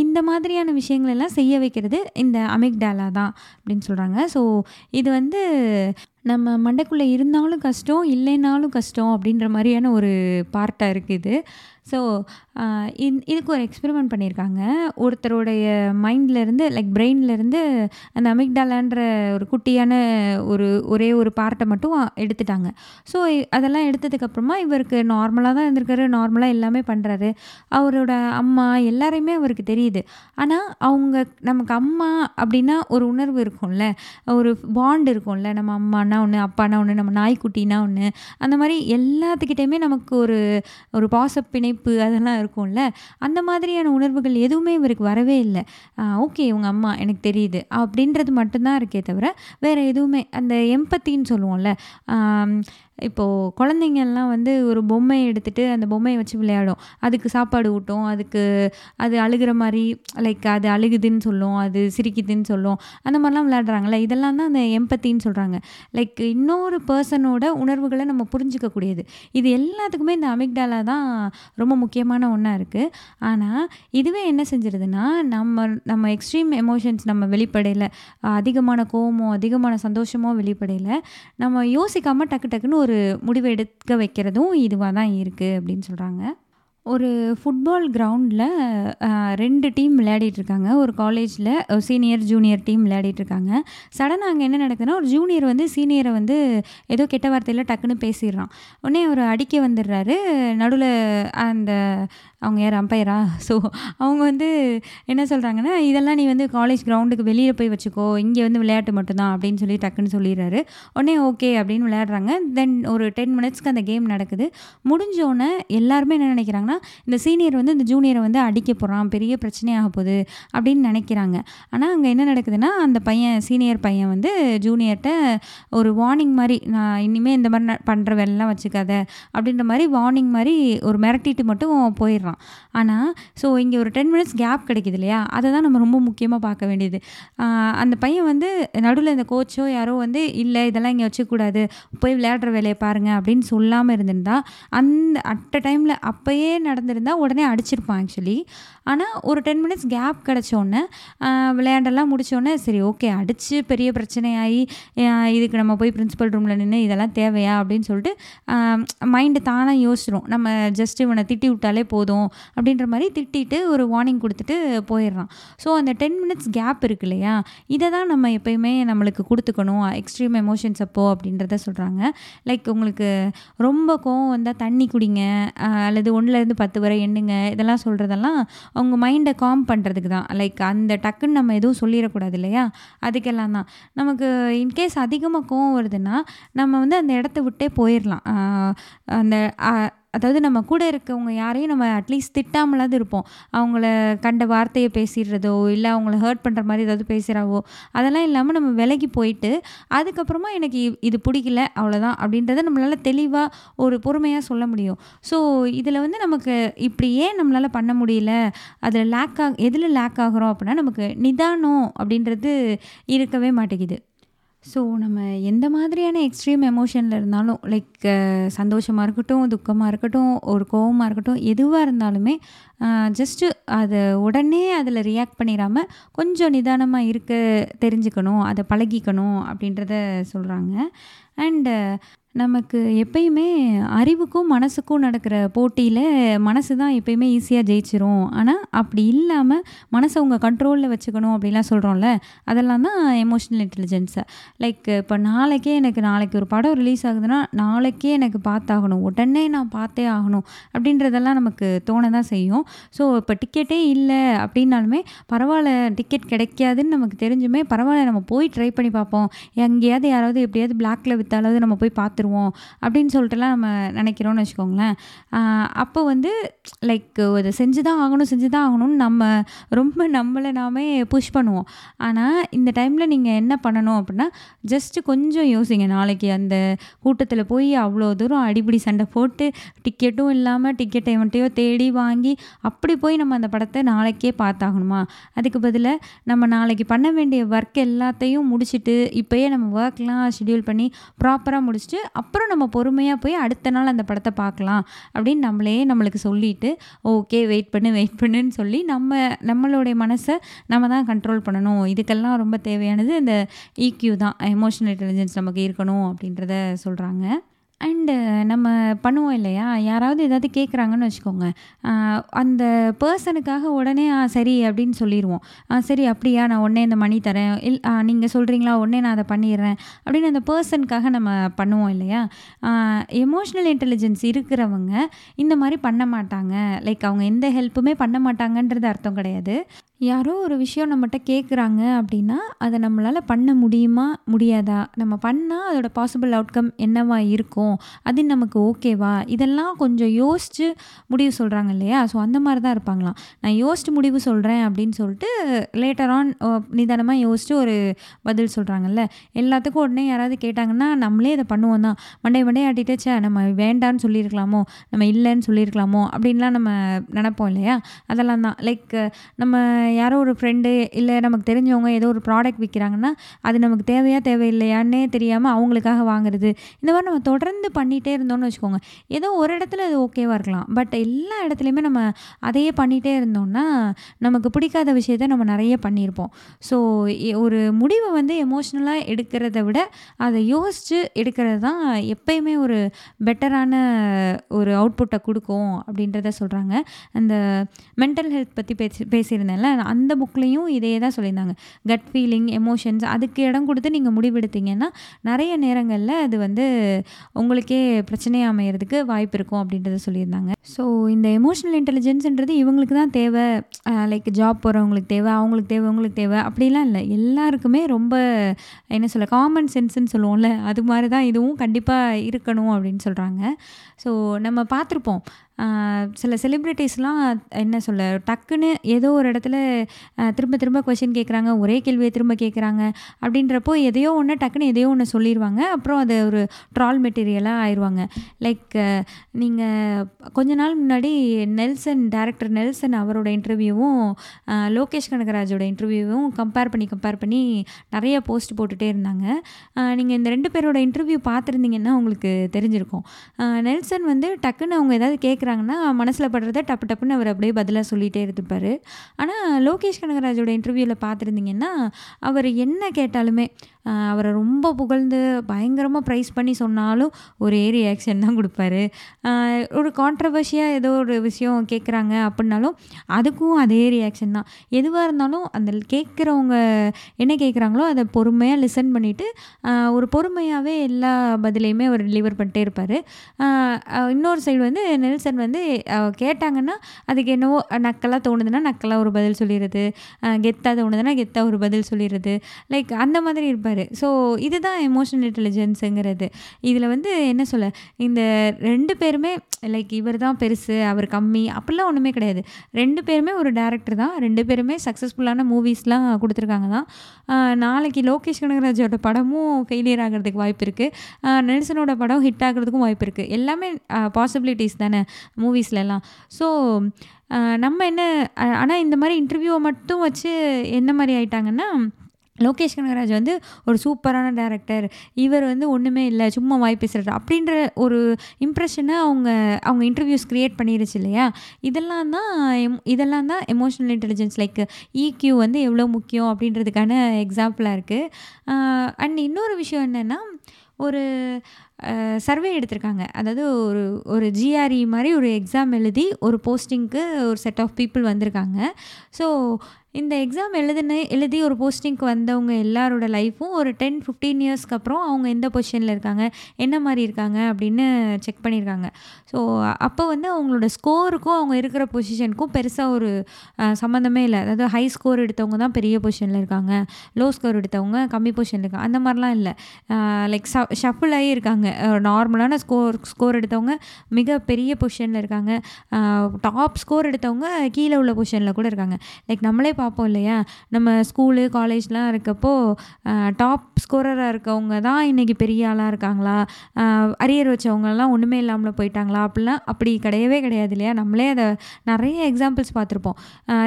இந்த மாதிரியான விஷயங்கள் எல்லாம் செய்ய வைக்கிறது இந்த அமிக்டாலா தான் அப்படின்னு சொல்கிறாங்க. ஸோ இது வந்து நம்ம மண்டைக்குள்ளே இருந்தாலும் கஷ்டம் இல்லைனாலும் கஷ்டம் அப்படின்ற மாதிரியான ஒரு பார்ட்டாக இருக்குது. ஸோ இந் இதுக்கு ஒரு எக்ஸ்பெரிமெண்ட் பண்ணியிருக்காங்க. ஒருத்தருடைய மைண்ட்லேருந்து லைக் பிரெயின்லேருந்து அந்த அமிக்டாலான்ற ஒரு குட்டியான ஒரு ஒரே ஒரு பார்ட்டை மட்டும் எடுத்துட்டாங்க. ஸோ அதெல்லாம் எடுத்ததுக்கப்புறமா இவருக்கு நார்மலாக தான் இருந்திருக்காரு, நார்மலாக எல்லாமே பண்ணுறாரு. அவரோட அம்மா எல்லாரையுமே அவருக்கு தெரியுது. ஆனால் அவங்க நமக்கு அம்மா அப்படின்னா ஒரு உணர்வு இருக்கும்ல, ஒரு பாண்ட் இருக்கும்ல, நம்ம அம்மானா ஒன்று அப்பானா ஒன்று நம்ம நாய்க்குட்டினா ஒன்று, அந்த மாதிரி எல்லாத்துக்கிட்டேயுமே நமக்கு ஒரு ஒரு பாசப் பிணை அதெல்லாம் இருக்கும்ல, அந்த மாதிரியான உணர்வுகள் எதுவுமே இவருக்கு வரவே இல்லை. ஓகே இவங்க அம்மா எனக்கு தெரியுது அப்படின்றது மட்டும்தான் இருக்கே தவிர வேறு எதுவுமே. அந்த எம்பத்தின்னு சொல்லுவோம்ல, இப்போது குழந்தைங்கள்லாம் வந்து ஒரு பொம்மையை எடுத்துகிட்டு அந்த பொம்மையை வச்சு விளையாடும், அதுக்கு சாப்பாடு ஊட்டும், அதுக்கு அது அழுகிற மாதிரி லைக் அது அழுகுதுன்னு சொல்லும், அது சிரிக்குதுன்னு சொல்லும், அந்த மாதிரிலாம் விளையாடுறாங்கல்ல. இதெல்லாம் தான் அந்த எம்பத்தின்னு சொல்கிறாங்க. லைக் இன்னொரு பர்சனோட உணர்வுகளை நம்ம புரிஞ்சிக்கக்கூடியது. இது எல்லாத்துக்குமே இந்த அமிக்டாலா தான் ரொம்ப முக்கியமான ஒன்றா இருக்குது. ஆனால் இதுவே என்ன செஞ்சிருதுன்னா நம்ம நம்ம எக்ஸ்ட்ரீம் எமோஷன்ஸ் நம்ம வெளிப்படையில் அதிகமான கோவமோ அதிகமான சந்தோஷமோ வெளிப்படையில் நம்ம யோசிக்காமல் டக்கு டக்குன்னு ஒரு முடிவு எடுக்க வைக்கிறதும் இதுவாக தான் இருக்குது அப்படின்னு சொல்கிறாங்க. ஒரு ஃபுட்பால் கிரவுண்டில் ரெண்டு டீம் விளையாடிட்டுருக்காங்க. ஒரு காலேஜில் சீனியர் ஜூனியர் டீம் விளையாடிட்டுருக்காங்க. சடனாக அங்கே என்ன நடக்குதுன்னா ஒரு ஜூனியர் வந்து சீனியரை வந்து ஏதோ கெட்ட வார்த்தையில் டக்குன்னு பேசிடுறான். உடனே அவர் அடிக்க வந்துடுறாரு. நடுவில் அந்த அவங்க யார் அம்பையரா, ஸோ அவங்க வந்து என்ன சொல்கிறாங்கன்னா இதெல்லாம் நீ வந்து காலேஜ் கிரவுண்டுக்கு வெளியில் போய் வச்சுக்கோ, இங்கே வந்து விளையாட்டு மட்டும்தான் அப்படின்னு சொல்லி டக்குன்னு சொல்லிடுறாரு. உடனே ஓகே அப்படின்னு விளையாடுறாங்க. தென் ஒரு டென் மினிட்ஸ்க்கு அந்த கேம் நடக்குது. முடிஞ்சோடனே எல்லாருமே என்ன நினைக்கிறாங்கன்னா இந்த சீனியர் வந்து இந்த ஜூனியரை வந்து அடிக்க போகிறான், பெரிய பிரச்சனையாக போகுது அப்படின்னு நினைக்கிறாங்க. ஆனால் அங்கே என்ன நடக்குதுன்னா அந்த பையன் சீனியர் பையன் வந்து ஜூனியர்கிட்ட ஒரு வார்னிங் மாதிரி, நான் இனிமேல் இந்த மாதிரி பண்ணுற வேலைலாம் வச்சுக்காத அப்படின்ற மாதிரி வார்னிங் மாதிரி ஒரு மிரட்டிட்டு மட்டும் போயிடுறான். ஆனால் ஸோ இங்கே ஒரு டென் மினிட்ஸ் கேப் கிடைக்குது இல்லையா, அதை தான் நம்ம ரொம்ப முக்கியமாக பார்க்க வேண்டியது. அந்த பையன் வந்து நடுவில் இந்த கோச்சோ யாரோ வந்து இல்லை இதெல்லாம் இங்கே வச்சுக்கூடாது, போய் விளையாடுற வேலையை பாருங்கள் அப்படின்னு சொல்லாமல் இருந்திருந்தா அந்த அட் அ டைமில் அப்போயே நடந்திருந்தால் உடனே அடிச்சிருப்பான் ஆக்சுவலி. ஆனால் ஒரு டென் மினிட்ஸ் கேப் கிடச்சோடனே விளையாண்டெல்லாம் முடித்தோடனே சரி ஓகே அடித்து பெரிய பிரச்சனையாகி இதுக்கு நம்ம போய் பிரின்சிபல் ரூமில் நின்று இதெல்லாம் தேவையா அப்படின்னு சொல்லிட்டு மைண்டு தானாக யோசிச்சிடும். நம்ம ஜஸ்ட் இவனை திட்டி விட்டாலே போதும் அப்படின்ற மாதிரி திட்டிட்டு ஒரு வார்னிங் கொடுத்துட்டு போயிடுறான். ஸோ அந்த டென் மினிட்ஸ் கேப் இருக்கு இல்லையா, இதை தான் நம்ம எப்போயுமே நம்மளுக்கு கொடுத்துக்கணும் எக்ஸ்ட்ரீம் எமோஷன்ஸ் அப்போ அப்படின்றத சொல்கிறாங்க. லைக் உங்களுக்கு ரொம்ப கோவம் வந்தால் தண்ணி குடிங்க, அல்லது ஒன்றில் இருந்து பத்து வரை எண்ணுங்க, இதெல்லாம் சொல்கிறதெல்லாம் அவங்க மைண்டை காம் பண்ணுறதுக்கு தான். லைக் அந்த டக்குன்னு நம்ம எதுவும் சொல்லிடக்கூடாது இல்லையா, அதுக்கெல்லாம் தான் நமக்கு இன்கேஸ் அதிகமாக கோவம் வருதுன்னா நம்ம வந்து அந்த இடத்த விட்டே போயிடலாம். அந்த அதாவது நம்ம கூட இருக்கவங்க யாரையும் நம்ம அட்லீஸ்ட் திட்டாமலாவது இருப்போம். அவங்கள கண்ட வார்த்தையை பேசிடுறதோ இல்லை அவங்கள ஹர்ட் பண்ணுற மாதிரி ஏதாவது பேசுகிறாவோ அதெல்லாம் இல்லாமல் நம்ம விலகி போயிட்டு அதுக்கப்புறமா எனக்கு இது பிடிக்கல அவ்வளோதான் அப்படின்றத நம்மளால் தெளிவாக ஒரு பொறுமையாக சொல்ல முடியும். ஸோ இதில் வந்து நமக்கு இப்படி ஏன் நம்மளால் பண்ண முடியல, அதில் லேக் ஆக எதில் லேக் ஆகிறோம் அப்படின்னா நமக்கு நிதானம் அப்படின்றது இருக்கவே மாட்டேங்குது. ஸோ நம்ம எந்த மாதிரியான எக்ஸ்ட்ரீம் எமோஷனில் இருந்தாலும் லைக் சந்தோஷமாக இருக்கட்டும், துக்கமாக இருக்கட்டும், ஒரு கோவமாக இருக்கட்டும், எதுவாக இருந்தாலுமே ஜஸ்ட்டு அதை உடனே அதில் ரியாக்ட் பண்ணிடாமல் கொஞ்சம் நிதானமாக இருக்க தெரிஞ்சுக்கணும், அதை பழகிக்கணும் அப்படின்றத சொல்கிறாங்க. அண்டு நமக்கு எப்பயுமே அறிவுக்கும் மனசுக்கும் நடக்கிற போட்டியில் மனசு தான் எப்பயுமே ஈஸியாக ஜெயிச்சிரும். ஆனால் அப்படி இல்லாமல் மனசை உங்கள் கண்ட்ரோலில் வச்சுக்கணும் அப்படிலாம் சொல்கிறோம்ல, அதெல்லாம் தான் எமோஷ்னல் இன்டெலிஜென்ஸை. லைக் இப்போ நாளைக்கே எனக்கு நாளைக்கு ஒரு படம் ரிலீஸ் ஆகுதுன்னா நாளைக்கே எனக்கு பார்த்தாகணும், உடனே நான் பார்த்தே ஆகணும் அப்படின்றதெல்லாம் நமக்கு தோண தான் செய்யும். ஸோ இப்போ டிக்கெட்டே இல்லை அப்படின்னாலுமே பரவாயில்ல, டிக்கெட் கிடைக்காதுன்னு நமக்கு தெரிஞ்சுமே பரவாயில்ல நம்ம போய் ட்ரை பண்ணி பார்ப்போம், எங்கேயாவது யாராவது எப்படியாவது பிளாக்ல விற்றாலாவது நம்ம போய் பார்த்து அப்படின்னு சொல்லிட்டுலாம் நம்ம நினைக்கிறோன்னு வச்சுக்கோங்களேன். அப்போ வந்து லைக் அதை செஞ்சு தான் ஆகணும் செஞ்சு தான் ஆகணும்னு நம்ம ரொம்ப நம்மளை நாமே புஷ் பண்ணுவோம். ஆனால் இந்த டைமில் நீங்கள் என்ன பண்ணணும் அப்படின்னா ஜஸ்ட்டு கொஞ்சம் யோசிங்க. நாளைக்கு அந்த கூட்டத்தில் போய் அவ்வளோ தூரம் அடிப்படி சண்டை போட்டு டிக்கெட்டும் இல்லாமல் டிக்கெட்டை மட்டும் தேடி வாங்கி அப்படி போய் நம்ம அந்த படத்தை நாளைக்கே பார்த்தாகணுமா? அதுக்கு பதிலாக நம்ம நாளைக்கு பண்ண வேண்டிய ஒர்க் எல்லாத்தையும் முடிச்சுட்டு இப்போயே நம்ம ஒர்க்லாம் ஷெடியூல் பண்ணி ப்ராப்பராக முடிச்சுட்டு அப்புறம் நம்ம பொறுமையாக போய் அடுத்த நாள் அந்த படத்தை பார்க்கலாம் அப்படின்னு நம்மளே நம்மளுக்கு சொல்லிவிட்டு ஓகே வெயிட் பண்ணு வெயிட் பண்ணுன்னு சொல்லி நம்ம நம்மளுடைய மனசை நம்ம தான் கண்ட்ரோல் பண்ணணும். இதுக்கெல்லாம் ரொம்ப தேவையானது இந்த ஈக்யூ தான், எமோஷனல் இன்டெலிஜென்ஸ் நமக்கு இருக்கணும் அப்படின்றத சொல்கிறாங்க. அண்டு நம்ம பண்ணுவோம் இல்லையா, யாராவது ஏதாவது கேட்குறாங்கன்னு வச்சுக்கோங்க, அந்த பர்சனுக்காக உடனே ஆ சரி அப்படின்னு சொல்லிடுவோம். ஆ சரி அப்படியா, நான் உடனே இந்த மணி தரேன், இல் நீங்கள் சொல்கிறீங்களா உடனே நான் அதை பண்ணிடுறேன் அப்படின்னு அந்த பர்சனுக்காக நம்ம பண்ணுவோம் இல்லையா. எமோஷ்னல் இன்டெலிஜென்ஸ் இருக்கிறவங்க இந்த மாதிரி பண்ண மாட்டாங்க. லைக் அவங்க எந்த ஹெல்ப்புமே பண்ண மாட்டாங்கன்றது அர்த்தம் கிடையாது. யாரோ ஒரு விஷயம் நம்மகிட்ட கேட்குறாங்க அப்படின்னா அதை நம்மளால் பண்ண முடியுமா முடியாதா, நம்ம பண்ணால் அதோட பாசிபிள் அவுட்கம் என்னவா இருக்கும், அது நமக்கு ஓகேவா, இதெல்லாம் கொஞ்சம் யோசித்து முடிவு சொல்கிறாங்க இல்லையா. ஸோ அந்த மாதிரி தான் இருப்பாங்களாம். நான் யோசித்து முடிவு சொல்கிறேன் அப்படின்னு சொல்லிட்டு லேட்டர் ஆன் நிதானமாக யோசித்து ஒரு பதில் சொல்கிறாங்கல்ல. எல்லாத்துக்கும் உடனே யாராவது கேட்டாங்கன்னா நம்மளே இதை பண்ணுவோம் தான், மண்டே மண்டே ஆட்டிட்டேச்சா நம்ம வேண்டான்னு சொல்லியிருக்கலாமோ, நம்ம இல்லைன்னு சொல்லியிருக்கலாமோ அப்படின்லாம் நம்ம நினைப்போம் இல்லையா. அதெல்லாம் தான் லைக் நம்ம யாரோ ஒரு ஃப்ரெண்டு இல்லை நமக்கு தெரிஞ்சவங்க ஏதோ ஒரு ப்ராடக்ட் விற்கிறாங்கன்னா அது நமக்கு தேவையா தேவையில்லையான்னே தெரியாமல் அவங்களுக்காக வாங்குறது. இந்த மாதிரி நம்ம தொடர்ந்து பண்ணிகிட்டே இருந்தோம்னு வச்சுக்கோங்க, ஏதோ ஒரு இடத்துல அது ஓகேவாக இருக்கலாம், பட் எல்லா இடத்துலையுமே நம்ம அதையே பண்ணிகிட்டே இருந்தோம்னா நமக்கு பிடிக்காத விஷயத்த நம்ம நிறைய பண்ணியிருப்போம். ஸோ ஒரு முடிவை வந்து எமோஷ்னலாக எடுக்கிறத விட அதை யோசித்து எடுக்கிறது தான் எப்பயுமே ஒரு பெட்டரான ஒரு அவுட்புட்டை கொடுக்கும் அப்படின்றத சொல்கிறாங்க. அந்த மென்டல் ஹெல்த் பற்றி பேசி பேசியிருந்தேன்ல அந்த புக்லேயும் இதே தான் சொல்லியிருந்தாங்க. கட் ஃபீலிங், எமோஷன்ஸ் அதுக்கு இடம் கொடுத்து நீங்கள் முடிவெடுத்தீங்கன்னா நிறைய நேரங்களில் அது வந்து உங்களுக்கே பிரச்சனையாக அமைகிறதுக்கு வாய்ப்பு இருக்கும் அப்படின்றத சொல்லியிருந்தாங்க. ஸோ இந்த எமோஷனல் இன்டெலிஜென்ஸ்ன்றது இவங்களுக்கு தான் தேவை, லைக் ஜாப் போகிறவங்களுக்கு தேவை, அவங்களுக்கு தேவை, உங்களுக்கு தேவை அப்படிலாம் இல்லை, எல்லாருக்குமே ரொம்ப என்ன சொல்ல காமன் சென்ஸ்ன்னு சொல்லுவோம்ல அது மாதிரி தான் இதுவும் கண்டிப்பாக இருக்கணும் அப்படின்னு சொல்கிறாங்க. ஸோ நம்ம பார்த்துருப்போம் சில செலிப்ரிட்டிஸ்லாம் என்ன சொல்ல டக்குன்னு ஏதோ ஒரு இடத்துல திரும்ப திரும்ப கொஷின் கேட்குறாங்க, ஒரே கேள்வியை திரும்ப கேட்குறாங்க அப்படின்றப்போ எதையோ ஒன்று டக்குன்னு எதையோ ஒன்று சொல்லிடுவாங்க, அப்புறம் அது ஒரு ட்ரால் மெட்டீரியலாக ஆயிடுவாங்க. லைக் நீங்கள் கொஞ்ச நாள் முன்னாடி நெல்சன் டேரக்டர் நெல்சன் அவரோட இன்டர்வியூவும் லோகேஷ் கனகராஜோட இன்டர்வியூவும் கம்பேர் பண்ணி கம்பேர் பண்ணி நிறைய போஸ்ட் போட்டுகிட்டே இருந்தாங்க. நீங்கள் இந்த ரெண்டு பேரோட இன்டர்வியூ பார்த்துருந்தீங்கன்னா உங்களுக்கு தெரிஞ்சிருக்கும். நெல்சன் வந்து டக்குன்னு அவங்க ஏதாவது கேட்க ாங்கன்னா மனசில் படுறத டப்பு டப்புன்னு அவர் அப்படியே பதிலாக சொல்லிகிட்டே இருப்பார். ஆனால் லோகேஷ் கனகராஜோட இன்டர்வியூவில் பார்த்துருந்தீங்கன்னா அவர் என்ன கேட்டாலுமே அவரை ரொம்ப புகழ்ந்து பயங்கரமாக ப்ரைஸ் பண்ணி சொன்னாலும் ஒரு ஏரி ரியாக்ஷன் தான் கொடுப்பாரு. ஒரு கான்ட்ரவர்ஷியாக ஏதோ ஒரு விஷயம் கேட்குறாங்க அப்படின்னாலும் அதுக்கும் அதே ரியாக்ஷன் தான். எதுவாக இருந்தாலும் அந்த கேட்குறவங்க என்ன கேட்குறாங்களோ அதை பொறுமையாக லிசன் பண்ணிவிட்டு ஒரு பொறுமையாகவே எல்லா பதிலையுமே அவர் டெலிவர் பண்ணிட்டே இருப்பார். இன்னொரு சைடு வந்து நெல்சன் வந்து கேட்டாங்கன்னா அதுக்கு என்னவோ நக்கலாக தோணுதுன்னா நக்கலாக ஒரு பதில் சொல்லிடுறது, கெத்தாக தோணுதுன்னா கெத்தாக ஒரு பதில் சொல்லிடுறது, லைக் அந்த மாதிரி இருப்பார். ஸோ இதுதான் எமோஷனல் இன்டெலிஜென்ஸுங்கிறது. இதில் வந்து என்ன சொல்ல இந்த ரெண்டு பேருமே லைக் இவர் தான் பெருசு அவர் கம்மி அப்படிலாம் ஒன்றுமே கிடையாது. ரெண்டு பேருமே ஒரு டேரக்டர் தான், ரெண்டு பேருமே சக்ஸஸ்ஃபுல்லான மூவிஸ்லாம் கொடுத்துருக்காங்க தான். நாளைக்கு லோகேஷ் கனகராஜோட படமும் ஃபெயிலியர் ஆகிறதுக்கு வாய்ப்பு இருக்குது, நெல்சனோட படம் ஹிட் ஆகிறதுக்கும் வாய்ப்பு இருக்குது, எல்லாமே பாசிபிலிட்டிஸ் தானே மூவிஸ்லலாம். ஸோ நம்ம என்ன ஆனால் இந்த மாதிரி இன்டர்வியூவை மட்டும் வச்சு என்ன மாதிரி ஆயிட்டாங்கன்னா லோகேஷ் கனகராஜ் வந்து ஒரு சூப்பரான டேரக்டர், இவர் வந்து ஒன்றுமே இல்லை சும்மா வாய் பேசுகிறார் அப்படின்ற ஒரு இம்ப்ரெஷனை அவங்க அவங்க இன்டர்வியூஸ் க்ரியேட் பண்ணிருச்சு இல்லையா. இதெல்லாம் தான் இதெல்லாம் தான் எமோஷனல் இன்டெலிஜென்ஸ் லைக் இக்யூ வந்து எவ்வளோ முக்கியம் அப்படின்றதுக்கான எக்ஸாம்பிளாக இருக்குது. அண்ட் இன்னொரு விஷயம் என்னென்னா ஒரு சர்வே எடுத்திருக்காங்க, அதாவது ஒரு ஒரு ஜிஆர்இ மாதிரி ஒரு எக்ஸாம் எழுதி ஒரு போஸ்டிங்க்கு ஒரு செட் ஆஃப் பீப்புள் வந்திருக்காங்க. ஸோ இந்த எக்ஸாம் எழுதுன எழுதி ஒரு போஸ்டிங்க்கு வந்தவங்க எல்லாரோட லைஃப்பும் ஒரு டென் ஃபிஃப்டீன் இயர்ஸ்க்கு அப்புறம் அவங்க எந்த பொசிஷனில் இருக்காங்க என்ன மாதிரி இருக்காங்க அப்படின்னு செக் பண்ணியிருக்காங்க. ஸோ அப்போ வந்து அவங்களோட ஸ்கோருக்கும் அவங்க இருக்கிற பொசிஷனுக்கும் பெருசாக ஒரு சம்மந்தமே இல்லை, அதாவது ஹை ஸ்கோர் எடுத்தவங்க தான் பெரிய பொசிஷனில் இருக்காங்க, லோ ஸ்கோர் எடுத்தவங்க கம்மி பொசிஷனில் இருக்காங்க அந்த மாதிரிலாம் இல்லை. லைக் ஷஃபிள் ஆகி இருக்காங்க, நார்மலான ஸ்கோர் ஸ்கோர் எடுத்தவங்க மிக பெரிய பொசிஷனில் இருக்காங்க, டாப் ஸ்கோர் எடுத்தவங்க கீழே உள்ள பொசிஷனில் கூட இருக்காங்க. லைக் நம்மளே பார்ப்போம் இல்லையா, நம்ம ஸ்கூலு காலேஜ்லாம் இருக்கப்போ டாப் ஸ்கோரராக இருக்கவங்க தான் இன்றைக்கி பெரிய ஆளாக இருக்காங்களா, அரியர் வச்சவங்கலாம் ஒன்றுமே இல்லாமல் போயிட்டாங்களா அப்படிலாம் அப்படி கிடையவே கிடையாது இல்லையா. நம்மளே அதை நிறைய எக்ஸாம்பிள்ஸ் பார்த்துருப்போம்.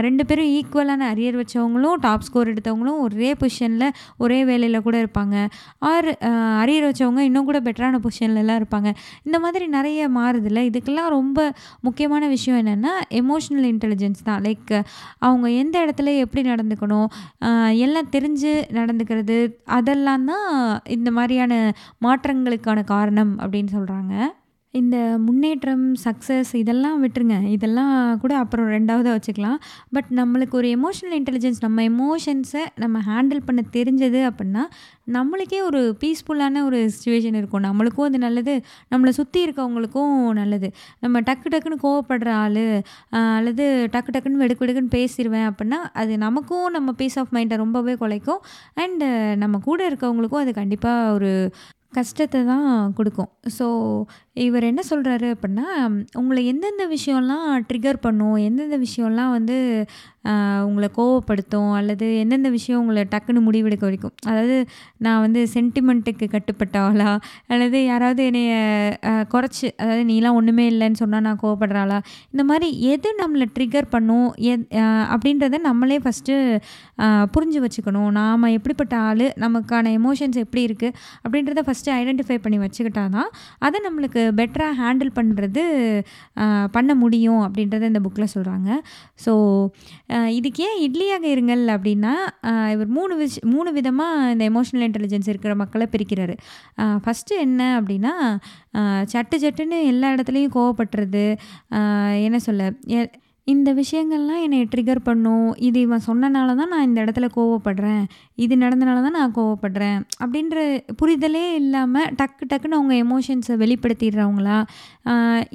ரெண்டு பேரும் ஈக்குவலான அரியர் வச்சவங்களும் டாப் ஸ்கோர் எடுத்தவங்களும் ஒரே பொசிஷனில் ஒரே வேலையில் கூட இருப்பாங்க, ஆர் அரியர் வச்சவங்க இன்னும் கூட பெட்டரான பொசிஷன்லலாம் இருப்பாங்க. இந்த மாதிரி நிறைய மாறுதில்ல. இதுக்கெல்லாம் ரொம்ப முக்கியமான விஷயம் என்னென்னா எமோஷ்னல் இன்டெலிஜென்ஸ் தான். லைக் அவங்க எந்த இடத்துல எப்படி நடந்துக்கணும் எல்லாம் தெரிஞ்சு நடந்துக்கிறது அதெல்லாம் தான் இந்த மாதிரியான மாற்றங்களுக்கான காரணம் அப்படின்னு சொல்கிறாங்க. இந்த முன்னேற்றம் சக்ஸஸ் இதெல்லாம் விட்டுருங்க, இதெல்லாம் கூட அப்புறம் ரெண்டாவதாக வச்சுக்கலாம். பட் நம்மளுக்கு ஒரு எமோஷனல் இன்டெலிஜென்ஸ், நம்ம எமோஷன்ஸை நம்ம ஹேண்டில் பண்ண தெரிஞ்சது அப்படின்னா நம்மளுக்கே ஒரு பீஸ்ஃபுல்லான ஒரு சுச்சுவேஷன் இருக்கும். நம்மளுக்கும் அது நல்லது, நம்மளை சுற்றி இருக்கவங்களுக்கும் நல்லது. நம்ம டக்கு டக்குன்னு கோவப்படுற ஆள் அல்லது டக்கு டக்குன்னு வெடுக்கு வெடுக்குன்னு பேசிடுவேன் அப்படின்னா அது நமக்கும் நம்ம பீஸ் ஆஃப் மைண்டை ரொம்பவே குலைக்கும். அண்டு நம்ம கூட இருக்கவங்களுக்கும் அது கண்டிப்பாக ஒரு கஷ்டத்தை தான் கொடுக்கும். ஸோ இவர் என்ன சொல்கிறாரு அப்படின்னா, உங்களை எந்தெந்த விஷயம்லாம் ட்ரிகர் பண்ணும், எந்தெந்த விஷயம்லாம் வந்து உங்களை கோவப்படுத்தும், அல்லது எந்தெந்த விஷயம் உங்களை டக்குன்னு முடிவெடுக்க வைக்கும். அதாவது நான் வந்து சென்டிமெண்ட்டுக்கு கட்டுப்பட்ட ஆளா, அல்லது யாராவது என்னைய குறைச்சி அதாவது நீலாம் ஒன்றுமே இல்லைன்னு சொன்னால் நான் கோவப்படுறாளா, இந்த மாதிரி எது நம்மளை ட்ரிகர் பண்ணும் எத் அப்படின்றத நம்மளே ஃபஸ்ட்டு புரிஞ்சு வச்சுக்கணும். நாம் எப்படிப்பட்ட ஆள், நமக்கான எமோஷன்ஸ் எப்படி இருக்குது அப்படின்றத ஃபஸ்ட்டு ஐடென்டிஃபை பண்ணி வச்சுக்கிட்டா தான் அதை நம்மளுக்கு பெட்டராக ஹேண்டில் பண்ணுறது பண்ண முடியும் அப்படின்றத இந்த புக்கில் சொல்கிறாங்க. ஸோ இதுக்கே இட்லியாக இருங்கள் அப்படின்னா இவர் மூணு விஷ் மூணு விதமாக இந்த எமோஷனல் இன்டெலிஜென்ஸ் இருக்கிற மக்களை பிரிக்கிறாரு. ஃபஸ்ட்டு என்ன அப்படின்னா, சட்டு சட்டுன்னு எல்லா இடத்துலையும் கோவப்படுறது, என்ன சொல்ல இந்த விஷயங்கள்லாம் என்னை ட்ரிகர் பண்ணும், இது இவன் சொன்னனால தான் நான் இந்த இடத்துல கோவப்படுறேன், இது நடந்தனால தான் நான் கோவப்படுறேன் அப்படின்ற புரிதலே இல்லாமல் டக்கு டக்குன்னு அவங்க எமோஷன்ஸை வெளிப்படுத்திடுறவங்களா,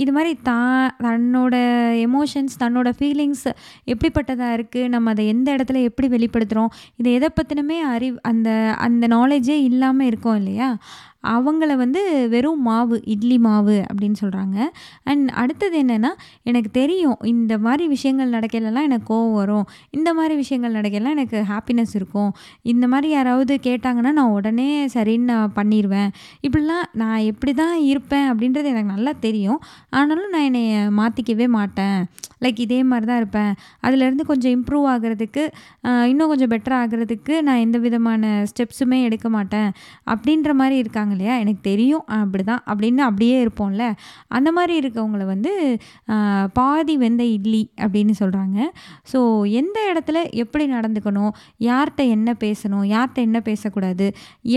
இது மாதிரி தான் தன்னோட எமோஷன்ஸ் தன்னோட ஃபீலிங்ஸ் எப்படிப்பட்டதாக இருக்குது, நம்ம அதை எந்த இடத்துல எப்படி வெளிப்படுத்துகிறோம், இதை எதை பற்றினுமே அறிவு அந்த அந்த நாலேஜே இல்லாமல் இருக்கோம் இல்லையா, அவங்கள வந்து வெறும் மாவு இட்லி மாவு அப்படின்னு சொல்கிறாங்க. அண்ட் அடுத்தது என்னென்னா, எனக்கு தெரியும் இந்த மாதிரி விஷயங்கள் நடக்கலாம் எனக்கு கோவம் வரும், இந்த மாதிரி விஷயங்கள் நடக்கலாம் எனக்கு ஹாப்பினஸ் இருக்கும், இந்த மாதிரி யாராவது கேட்டாங்கன்னா நான் உடனே சரின்னு நான் பண்ணிடுவேன், இப்படிலாம் நான் எப்படி தான் இருப்பேன் அப்படின்றது எனக்கு நல்லா தெரியும், ஆனாலும் நான் என்னை மாற்றிக்கவே மாட்டேன், லைக் இதே மாதிரி தான் இருப்பேன், அதுலேருந்து கொஞ்சம் இம்ப்ரூவ் ஆகிறதுக்கு இன்னும் கொஞ்சம் பெட்டர் ஆகிறதுக்கு நான் எந்த விதமான ஸ்டெப்ஸுமே எடுக்க மாட்டேன் அப்படின்ற மாதிரி இருக்காங்க இல்லையா. எனக்கு தெரியும் அப்படிதான் அப்படின்னு அப்படியே இருப்போம்ல, அந்த மாதிரி இருக்கவங்களை வந்து பாதி வெந்த இட்லி அப்படின்னு சொல்கிறாங்க. ஸோ எந்த இடத்துல எப்படி நடந்துக்கணும், யார்கிட்ட என்ன பேசணும், யார்கிட்ட என்ன பேசக்கூடாது,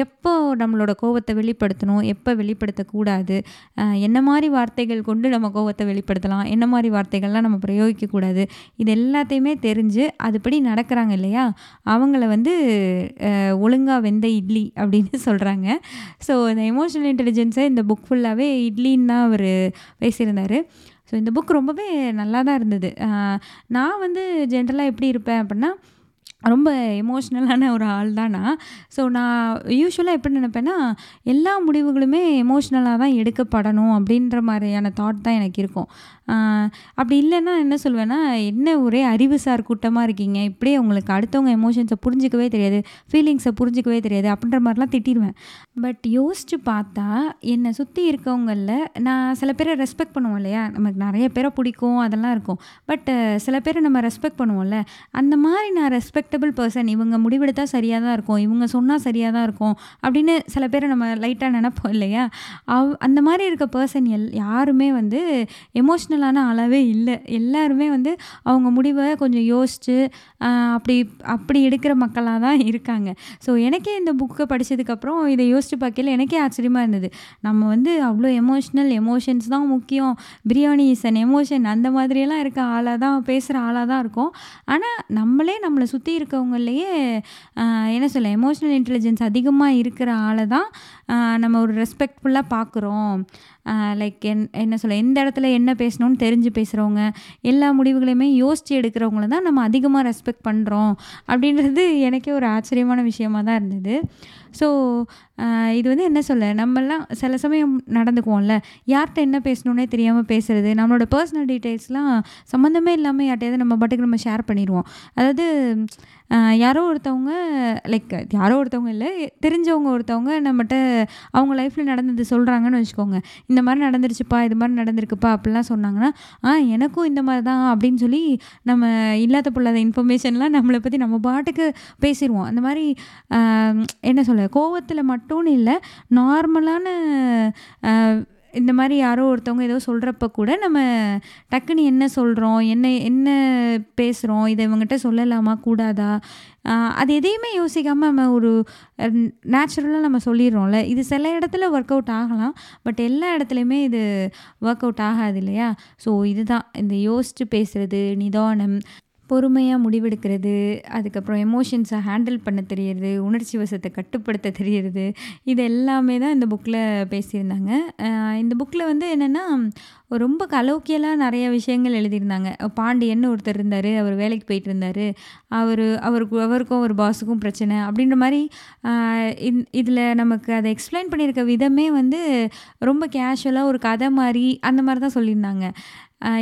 எப்போ நம்மளோட கோவத்தை வெளிப்படுத்தணும், எப்போ வெளிப்படுத்தக்கூடாது, என்ன மாதிரி வார்த்தைகள் கொண்டு நம்ம கோவத்தை வெளிப்படுத்தலாம், என்ன மாதிரி வார்த்தைகள்லாம் நம்ம பிரயோகிக்கக்கூடாது, இது எல்லாத்தையுமே தெரிஞ்சு அதுபடி நடக்கிறாங்க இல்லையா, அவங்கள வந்து ஒழுங்காக வெந்த இட்லி அப்படின்னு சொல்கிறாங்க. ஸோ இந்த எமோஷனல் இன்டெலிஜென்ஸை இந்த புக் ஃபுல்லாகவே இட்லின்னு தான் அவர் பேசியிருந்தார். ஸோ இந்த புக் ரொம்பவே நல்லா தான் இருந்தது. நான் வந்து ஜென்ரலாக எப்படி இருப்பேன் அப்படின்னா ரொம்ப எமோஷ்னலான ஒரு ஆள் தான் நான். ஸோ நான் யூஸ்வலாக எப்படி நினைப்பேன்னா, எல்லா முடிவுகளுமே எமோஷ்னலாக தான் எடுக்கப்படணும் அப்படின்ற மாதிரியான தாட் தான் எனக்கு இருக்கும். அப்படி இல்லைன்னா என்ன சொல்வேன்னா, என்ன ஒரே அறிவுசார் கூட்டமாக இருக்கீங்க, இப்படியே உங்களுக்கு அடுத்தவங்க எமோஷன்ஸை புரிஞ்சிக்கவே தெரியாது, ஃபீலிங்ஸை புரிஞ்சிக்கவே தெரியாது அப்படின்ற மாதிரிலாம் திட்டிடுவேன். பட் யோசித்து பார்த்தா என்னை சுற்றி இருக்கவங்களில் நான் சில பேரை ரெஸ்பெக்ட் பண்ணுவோம் இல்லையா, நமக்கு நிறைய பேரை பிடிக்கும் அதெல்லாம் இருக்கும், பட் சில பேரை நம்ம ரெஸ்பெக்ட் பண்ணுவோம்ல, அந்த மாதிரி நான் ரெஸ்பெக்டபிள் பர்சன், இவங்க முடிவெடுத்தால் சரியாக தான் இருக்கும், இவங்க சொன்னால் சரியாக தான் இருக்கும் அப்படின்னு சில பேரை நம்ம லைட்டாக நினைப்போம் இல்லையா, அவ் அந்த மாதிரி இருக்க பர்சன் எல் யாருமே வந்து எமோஷனல் அளவே இல்லை. எல்லாருமே வந்து அவங்க முடிவை கொஞ்சம் யோசித்து அப்படி அப்படி எடுக்கிற மக்களாக தான் இருக்காங்க. ஸோ எனக்கே இந்த புக்கை படித்ததுக்கப்புறம் இதை யோசித்து பார்க்கல எனக்கே ஆச்சரியமாக இருந்தது. நம்ம வந்து அவ்வளோ எமோஷ்னல், எமோஷன்ஸ் தான் முக்கியம், பிரியாணி இஸ் அன் எமோஷன் அந்த மாதிரியெல்லாம் இருக்க ஆளாக தான் பேசுகிற ஆளாக தான் இருக்கும். ஆனால் நம்மளே நம்மளை சுற்றி இருக்கவங்களையே என்ன சொல்ல எமோஷ்னல் இன்டெலிஜென்ஸ் அதிகமாக இருக்கிற ஆளை தான் நம்ம ஒரு ரெஸ்பெக்ட்ஃபுல்லாக பார்க்குறோம். லைக் என் என்ன சொல்ல எந்த இடத்துல என்ன பேசணும்னு தெரிஞ்சு பேசுகிறவங்க, எல்லா முடிவுகளையுமே யோசித்து எடுக்கிறவங்கள தான் நம்ம அதிகமாக ரெஸ்பெக்ட் பண்ணுறோம் அப்படின்றது எனக்கே ஒரு ஆச்சரியமான விஷயமாக தான் இருந்தது. ஸோ இது வந்து என்ன சொல்ல நம்மெல்லாம் சில சமயம் நடந்துக்குவோம்ல, யார்கிட்ட என்ன பேசணுன்னே தெரியாமல் பேசுகிறது, நம்மளோட பர்சனல் டீட்டெயில்ஸ்லாம் சம்மந்தமே இல்லாமல் யார்ட்டையாவது நம்ம பாட்டுக்கு நம்ம ஷேர் பண்ணிடுவோம். அதாவது யாரோ ஒருத்தவங்க லைக் யாரோ ஒருத்தவங்க இல்லை தெரிஞ்சவங்க ஒருத்தவங்க நம்மகிட்ட அவங்க லைஃப்பில் நடந்தது சொல்கிறாங்கன்னு வச்சுக்கோங்க, இந்த மாதிரி நடந்துருச்சுப்பா, இது மாதிரி நடந்திருக்குப்பா அப்படிலாம் சொன்னாங்கன்னா, ஆ எனக்கும் இந்த மாதிரி தான் அப்படின்னு சொல்லி நம்ம இல்லாத பொல்லாத இன்ஃபர்மேஷன்லாம் நம்மளை பற்றி நம்ம பாட்டுக்கு பேசிடுவோம். அந்த மாதிரி என்ன சொல்ல கோவத்தில் மட்டும் இல்லை, நார்மலான இந்த மாதிரி யாரோ ஒருத்தவங்க ஏதோ சொல்கிறப்ப கூட நம்ம டக்குன்னு என்ன சொல்கிறோம், என்ன என்ன பேசுகிறோம், இதை இவங்ககிட்ட சொல்லலாமா கூடாதா, அது எதையுமே யோசிக்காமல் நம்ம ஒரு நேச்சுரலாக நம்ம சொல்லிடுறோம்ல. இது சில இடத்துல ஒர்க் அவுட் ஆகலாம், பட் எல்லா இடத்துலையுமே இது ஒர்க் அவுட் ஆகாது இல்லையா. ஸோ இதுதான் இந்த யோசித்து பேசுகிறது, நிதானம், பொறுமையாக முடிவெடுக்கிறது, அதுக்கப்புறம் எமோஷன்ஸை ஹேண்டில் பண்ண தெரியுது, உணர்ச்சி வசத்தை கட்டுப்படுத்த தெரியுது, இது எல்லாமே தான் இந்த புக்கில் பேசியிருந்தாங்க. இந்த புக்கில் வந்து என்னென்னா ரொம்ப கலோக்கியலாக நிறைய விஷயங்கள் எழுதியிருந்தாங்க. பாண்டியன்னு ஒருத்தர் இருந்தார், அவர் வேலைக்கு போயிட்டு இருந்தார், அவர் அவருக்கு அவருக்கும் ஒரு பாஸுக்கும் பிரச்சனை அப்படின்ற மாதிரி இதில் நமக்கு அதை எக்ஸ்பிளைன் பண்ணியிருக்க விதமே வந்து ரொம்ப கேஷுவலாக ஒரு கதை மாதிரி அந்த மாதிரி தான் சொல்லியிருந்தாங்க.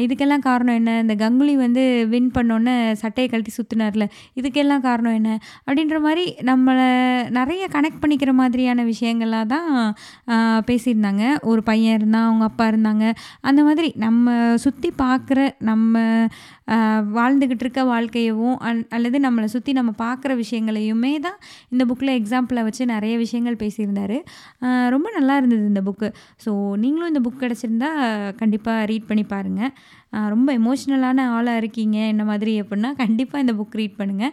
இதுக்கெல்லாம் காரணம் என்ன, இந்த கங்குலி வந்து வின் பண்ணோன்னு சட்டையை கழட்டி சுற்றினார்ல, இதுக்கெல்லாம் காரணம் என்ன அப்படின்ற மாதிரி நம்மளை நிறைய கனெக்ட் பண்ணிக்கிற மாதிரியான விஷயங்களாக தான் பேசியிருந்தாங்க. ஒரு பையன் இருந்தால், அவங்க அப்பா இருந்தாங்க, அந்த மாதிரி நம்ம சுற்றி பார்க்குற நம்ம வாழ்ந்துக்கிட்டு இருக்க வாழ்க்கையவும் அல்லது நம்மளை சுற்றி நம்ம பார்க்குற விஷயங்களையுமே தான் இந்த புக்கில் எக்ஸாம்பிளை வச்சு நிறைய விஷயங்கள் பேசியிருந்தார். ரொம்ப நல்லா இருந்தது இந்த புக்கு. ஸோ நீங்களும் இந்த புக் கிடச்சிருந்தா கண்டிப்பாக ரீட் பண்ணி பாருங்கள். ரொம்ப எமோஷ்னலான ஆளாக இருக்கீங்க என்ன மாதிரி அப்படின்னா கண்டிப்பாக இந்த புக் ரீட் பண்ணுங்கள்,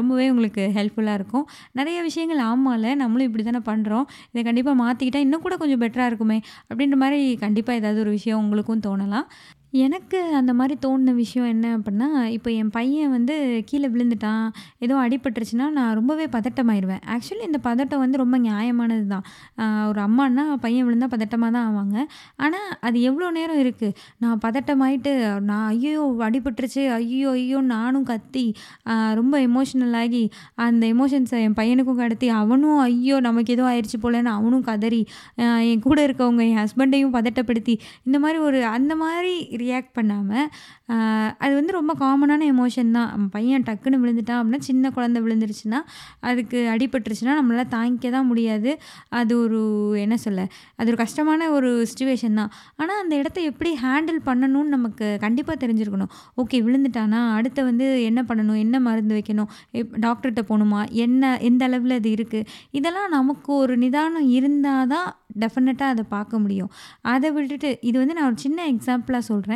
ரொம்பவே உங்களுக்கு ஹெல்ப்ஃபுல்லாக இருக்கும். நிறைய விஷயங்கள் ஆமால நம்மளும் இப்படி தானே பண்ணுறோம், இதை கண்டிப்பாக மாற்றிக்கிட்டால் இன்னும் கூட கொஞ்சம் பெட்டராக இருக்குமே அப்படின்ற மாதிரி கண்டிப்பாக ஏதாவது ஒரு விஷயம் உங்களுக்கும் தோணலாம். எனக்கு அந்த மாதிரி தோணின விஷயம் என்ன அப்படின்னா, இப்போ என் பையன் வந்து கீழே விழுந்துட்டான், ஏதோ அடிபட்டுருச்சுன்னா நான் ரொம்பவே பதட்டமாயிடுவேன். ஆக்சுவலி இந்த பதட்டம் வந்து ரொம்ப நியாயமானது தான். ஒரு அம்மானா பையன் விழுந்தால் பதட்டமாக தான் ஆவாங்க. ஆனால் அது எவ்வளோ நேரம் இருக்குது, நான் பதட்டமாயிட்டு நான் ஐயோ அடிபட்டுருச்சு ஐயோ ஐயோ நானும் கத்தி ரொம்ப எமோஷ்னல் ஆகி அந்த எமோஷன்ஸை என் பையனுக்கும் கடத்தி அவனும் ஐயோ நமக்கு ஏதோ ஆயிடுச்சு போலன்னு அவனும் கதறி என் கூட இருக்கவங்க என் ஹஸ்பண்டையும் பதட்டப்படுத்தி இந்த மாதிரி ஒரு அந்த மாதிரி ரியாக்ட் பண்ணாமல், அது வந்து ரொம்ப காமனான எமோஷன் தான். நம்ம பையன் டக்குன்னு விழுந்துட்டான் அப்படின்னா, சின்ன குழந்தை விழுந்துருச்சுன்னா, அதுக்கு அடிபட்டுருச்சுன்னா நம்மளால் தாங்கிக்க தான் முடியாது. அது ஒரு என்ன சொல்ல, அது ஒரு கஷ்டமான ஒரு சுச்சுவேஷன் தான். ஆனால் அந்த இடத்த எப்படி ஹேண்டில் பண்ணணும்னு நமக்கு கண்டிப்பாக தெரிஞ்சிருக்கணும். ஓகே விழுந்துட்டானா அடுத்து வந்து என்ன பண்ணணும், என்ன மருந்து வைக்கணும், டாக்டர்கிட்ட போகணுமா, என்ன எந்த அளவில் அது இருக்குது, இதெல்லாம் நமக்கு ஒரு நிதானம் இருந்தால் தான் டெஃபினட்டாக அதை பார்க்க முடியும். அதை விட்டுட்டு இது வந்து நான் ஒரு சின்ன எக்ஸாம்பிளாக சொல்கிறேன்.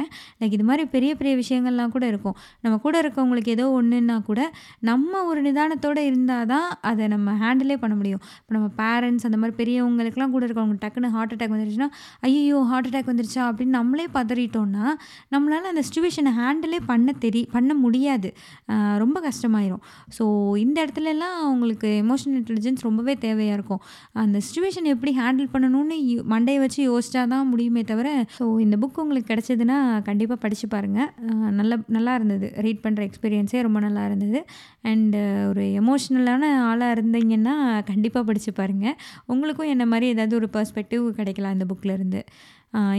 லைக் இது மாதிரி பெரிய பெரிய விஷயங்கள்லாம் கூட இருக்கும். நம்ம கூட இருக்கவங்களுக்கு ஏதோ ஒன்றுன்னா கூட நம்ம ஒரு நிதானத்தோடு இருந்தால் தான் அதை நம்ம ஹேண்டிலே பண்ண முடியும். இப்போ நம்ம பேரண்ட்ஸ் அந்த மாதிரி பெரியவங்களுக்கெல்லாம் கூட இருக்கவங்க டக்குன்னு ஹார்ட் அட்டாக் வந்துருச்சுன்னா ஐயோ ஹார்ட் அட்டாக் வந்துருச்சா அப்படின்னு நம்மளே பதறிட்டோன்னா நம்மளால் அந்த சுச்சுவேஷனை ஹேண்டிலே பண்ண தெரி பண்ண முடியாது, ரொம்ப கஷ்டமாயிரும். ஸோ இந்த இடத்துலலாம் உங்களுக்கு எமோஷனல் இன்டெலிஜென்ஸ் ரொம்பவே தேவையாக இருக்கும். அந்த சுச்சுவேஷன் எப்படி ஹேண்டில் பண்ண மண்டையை வச்சு யோசிச்சா தான் முடியுமே தவிர. ஸோ இந்த புக் உங்களுக்கு கிடைச்சதுன்னா கண்டிப்பாக படித்து பாருங்கள். நல்லா நல்லா இருந்தது, ரீட் பண்ணுற எக்ஸ்பீரியன்ஸே ரொம்ப நல்லா இருந்தது. அண்டு ஒரு எமோஷ்னலான ஆளாக இருந்தீங்கன்னா கண்டிப்பாக படித்து பாருங்கள், உங்களுக்கும் என்ன மாதிரி ஏதாவது ஒரு பெர்ஸ்பெக்டிவ் கிடைக்கலாம் இந்த புக்கிலேருந்து.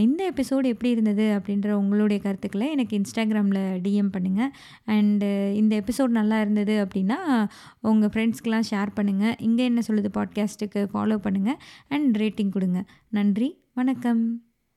இந்த எபிசோடு எப்படி இருந்தது அப்படின்ற உங்களுடைய கருத்துக்களை எனக்கு இன்ஸ்டாகிராமில் டிஎம் பண்ணுங்கள். அண்டு இந்த எபிசோட் நல்லா இருந்தது அப்படின்னா உங்கள் ஃப்ரெண்ட்ஸ்க்கெலாம் ஷேர் பண்ணுங்கள். இங்கே என்ன சொல்லுது பாட்காஸ்ட்டுக்கு ஃபாலோ பண்ணுங்கள் அண்ட் ரேட்டிங் கொடுங்க. நன்றி, வணக்கம்.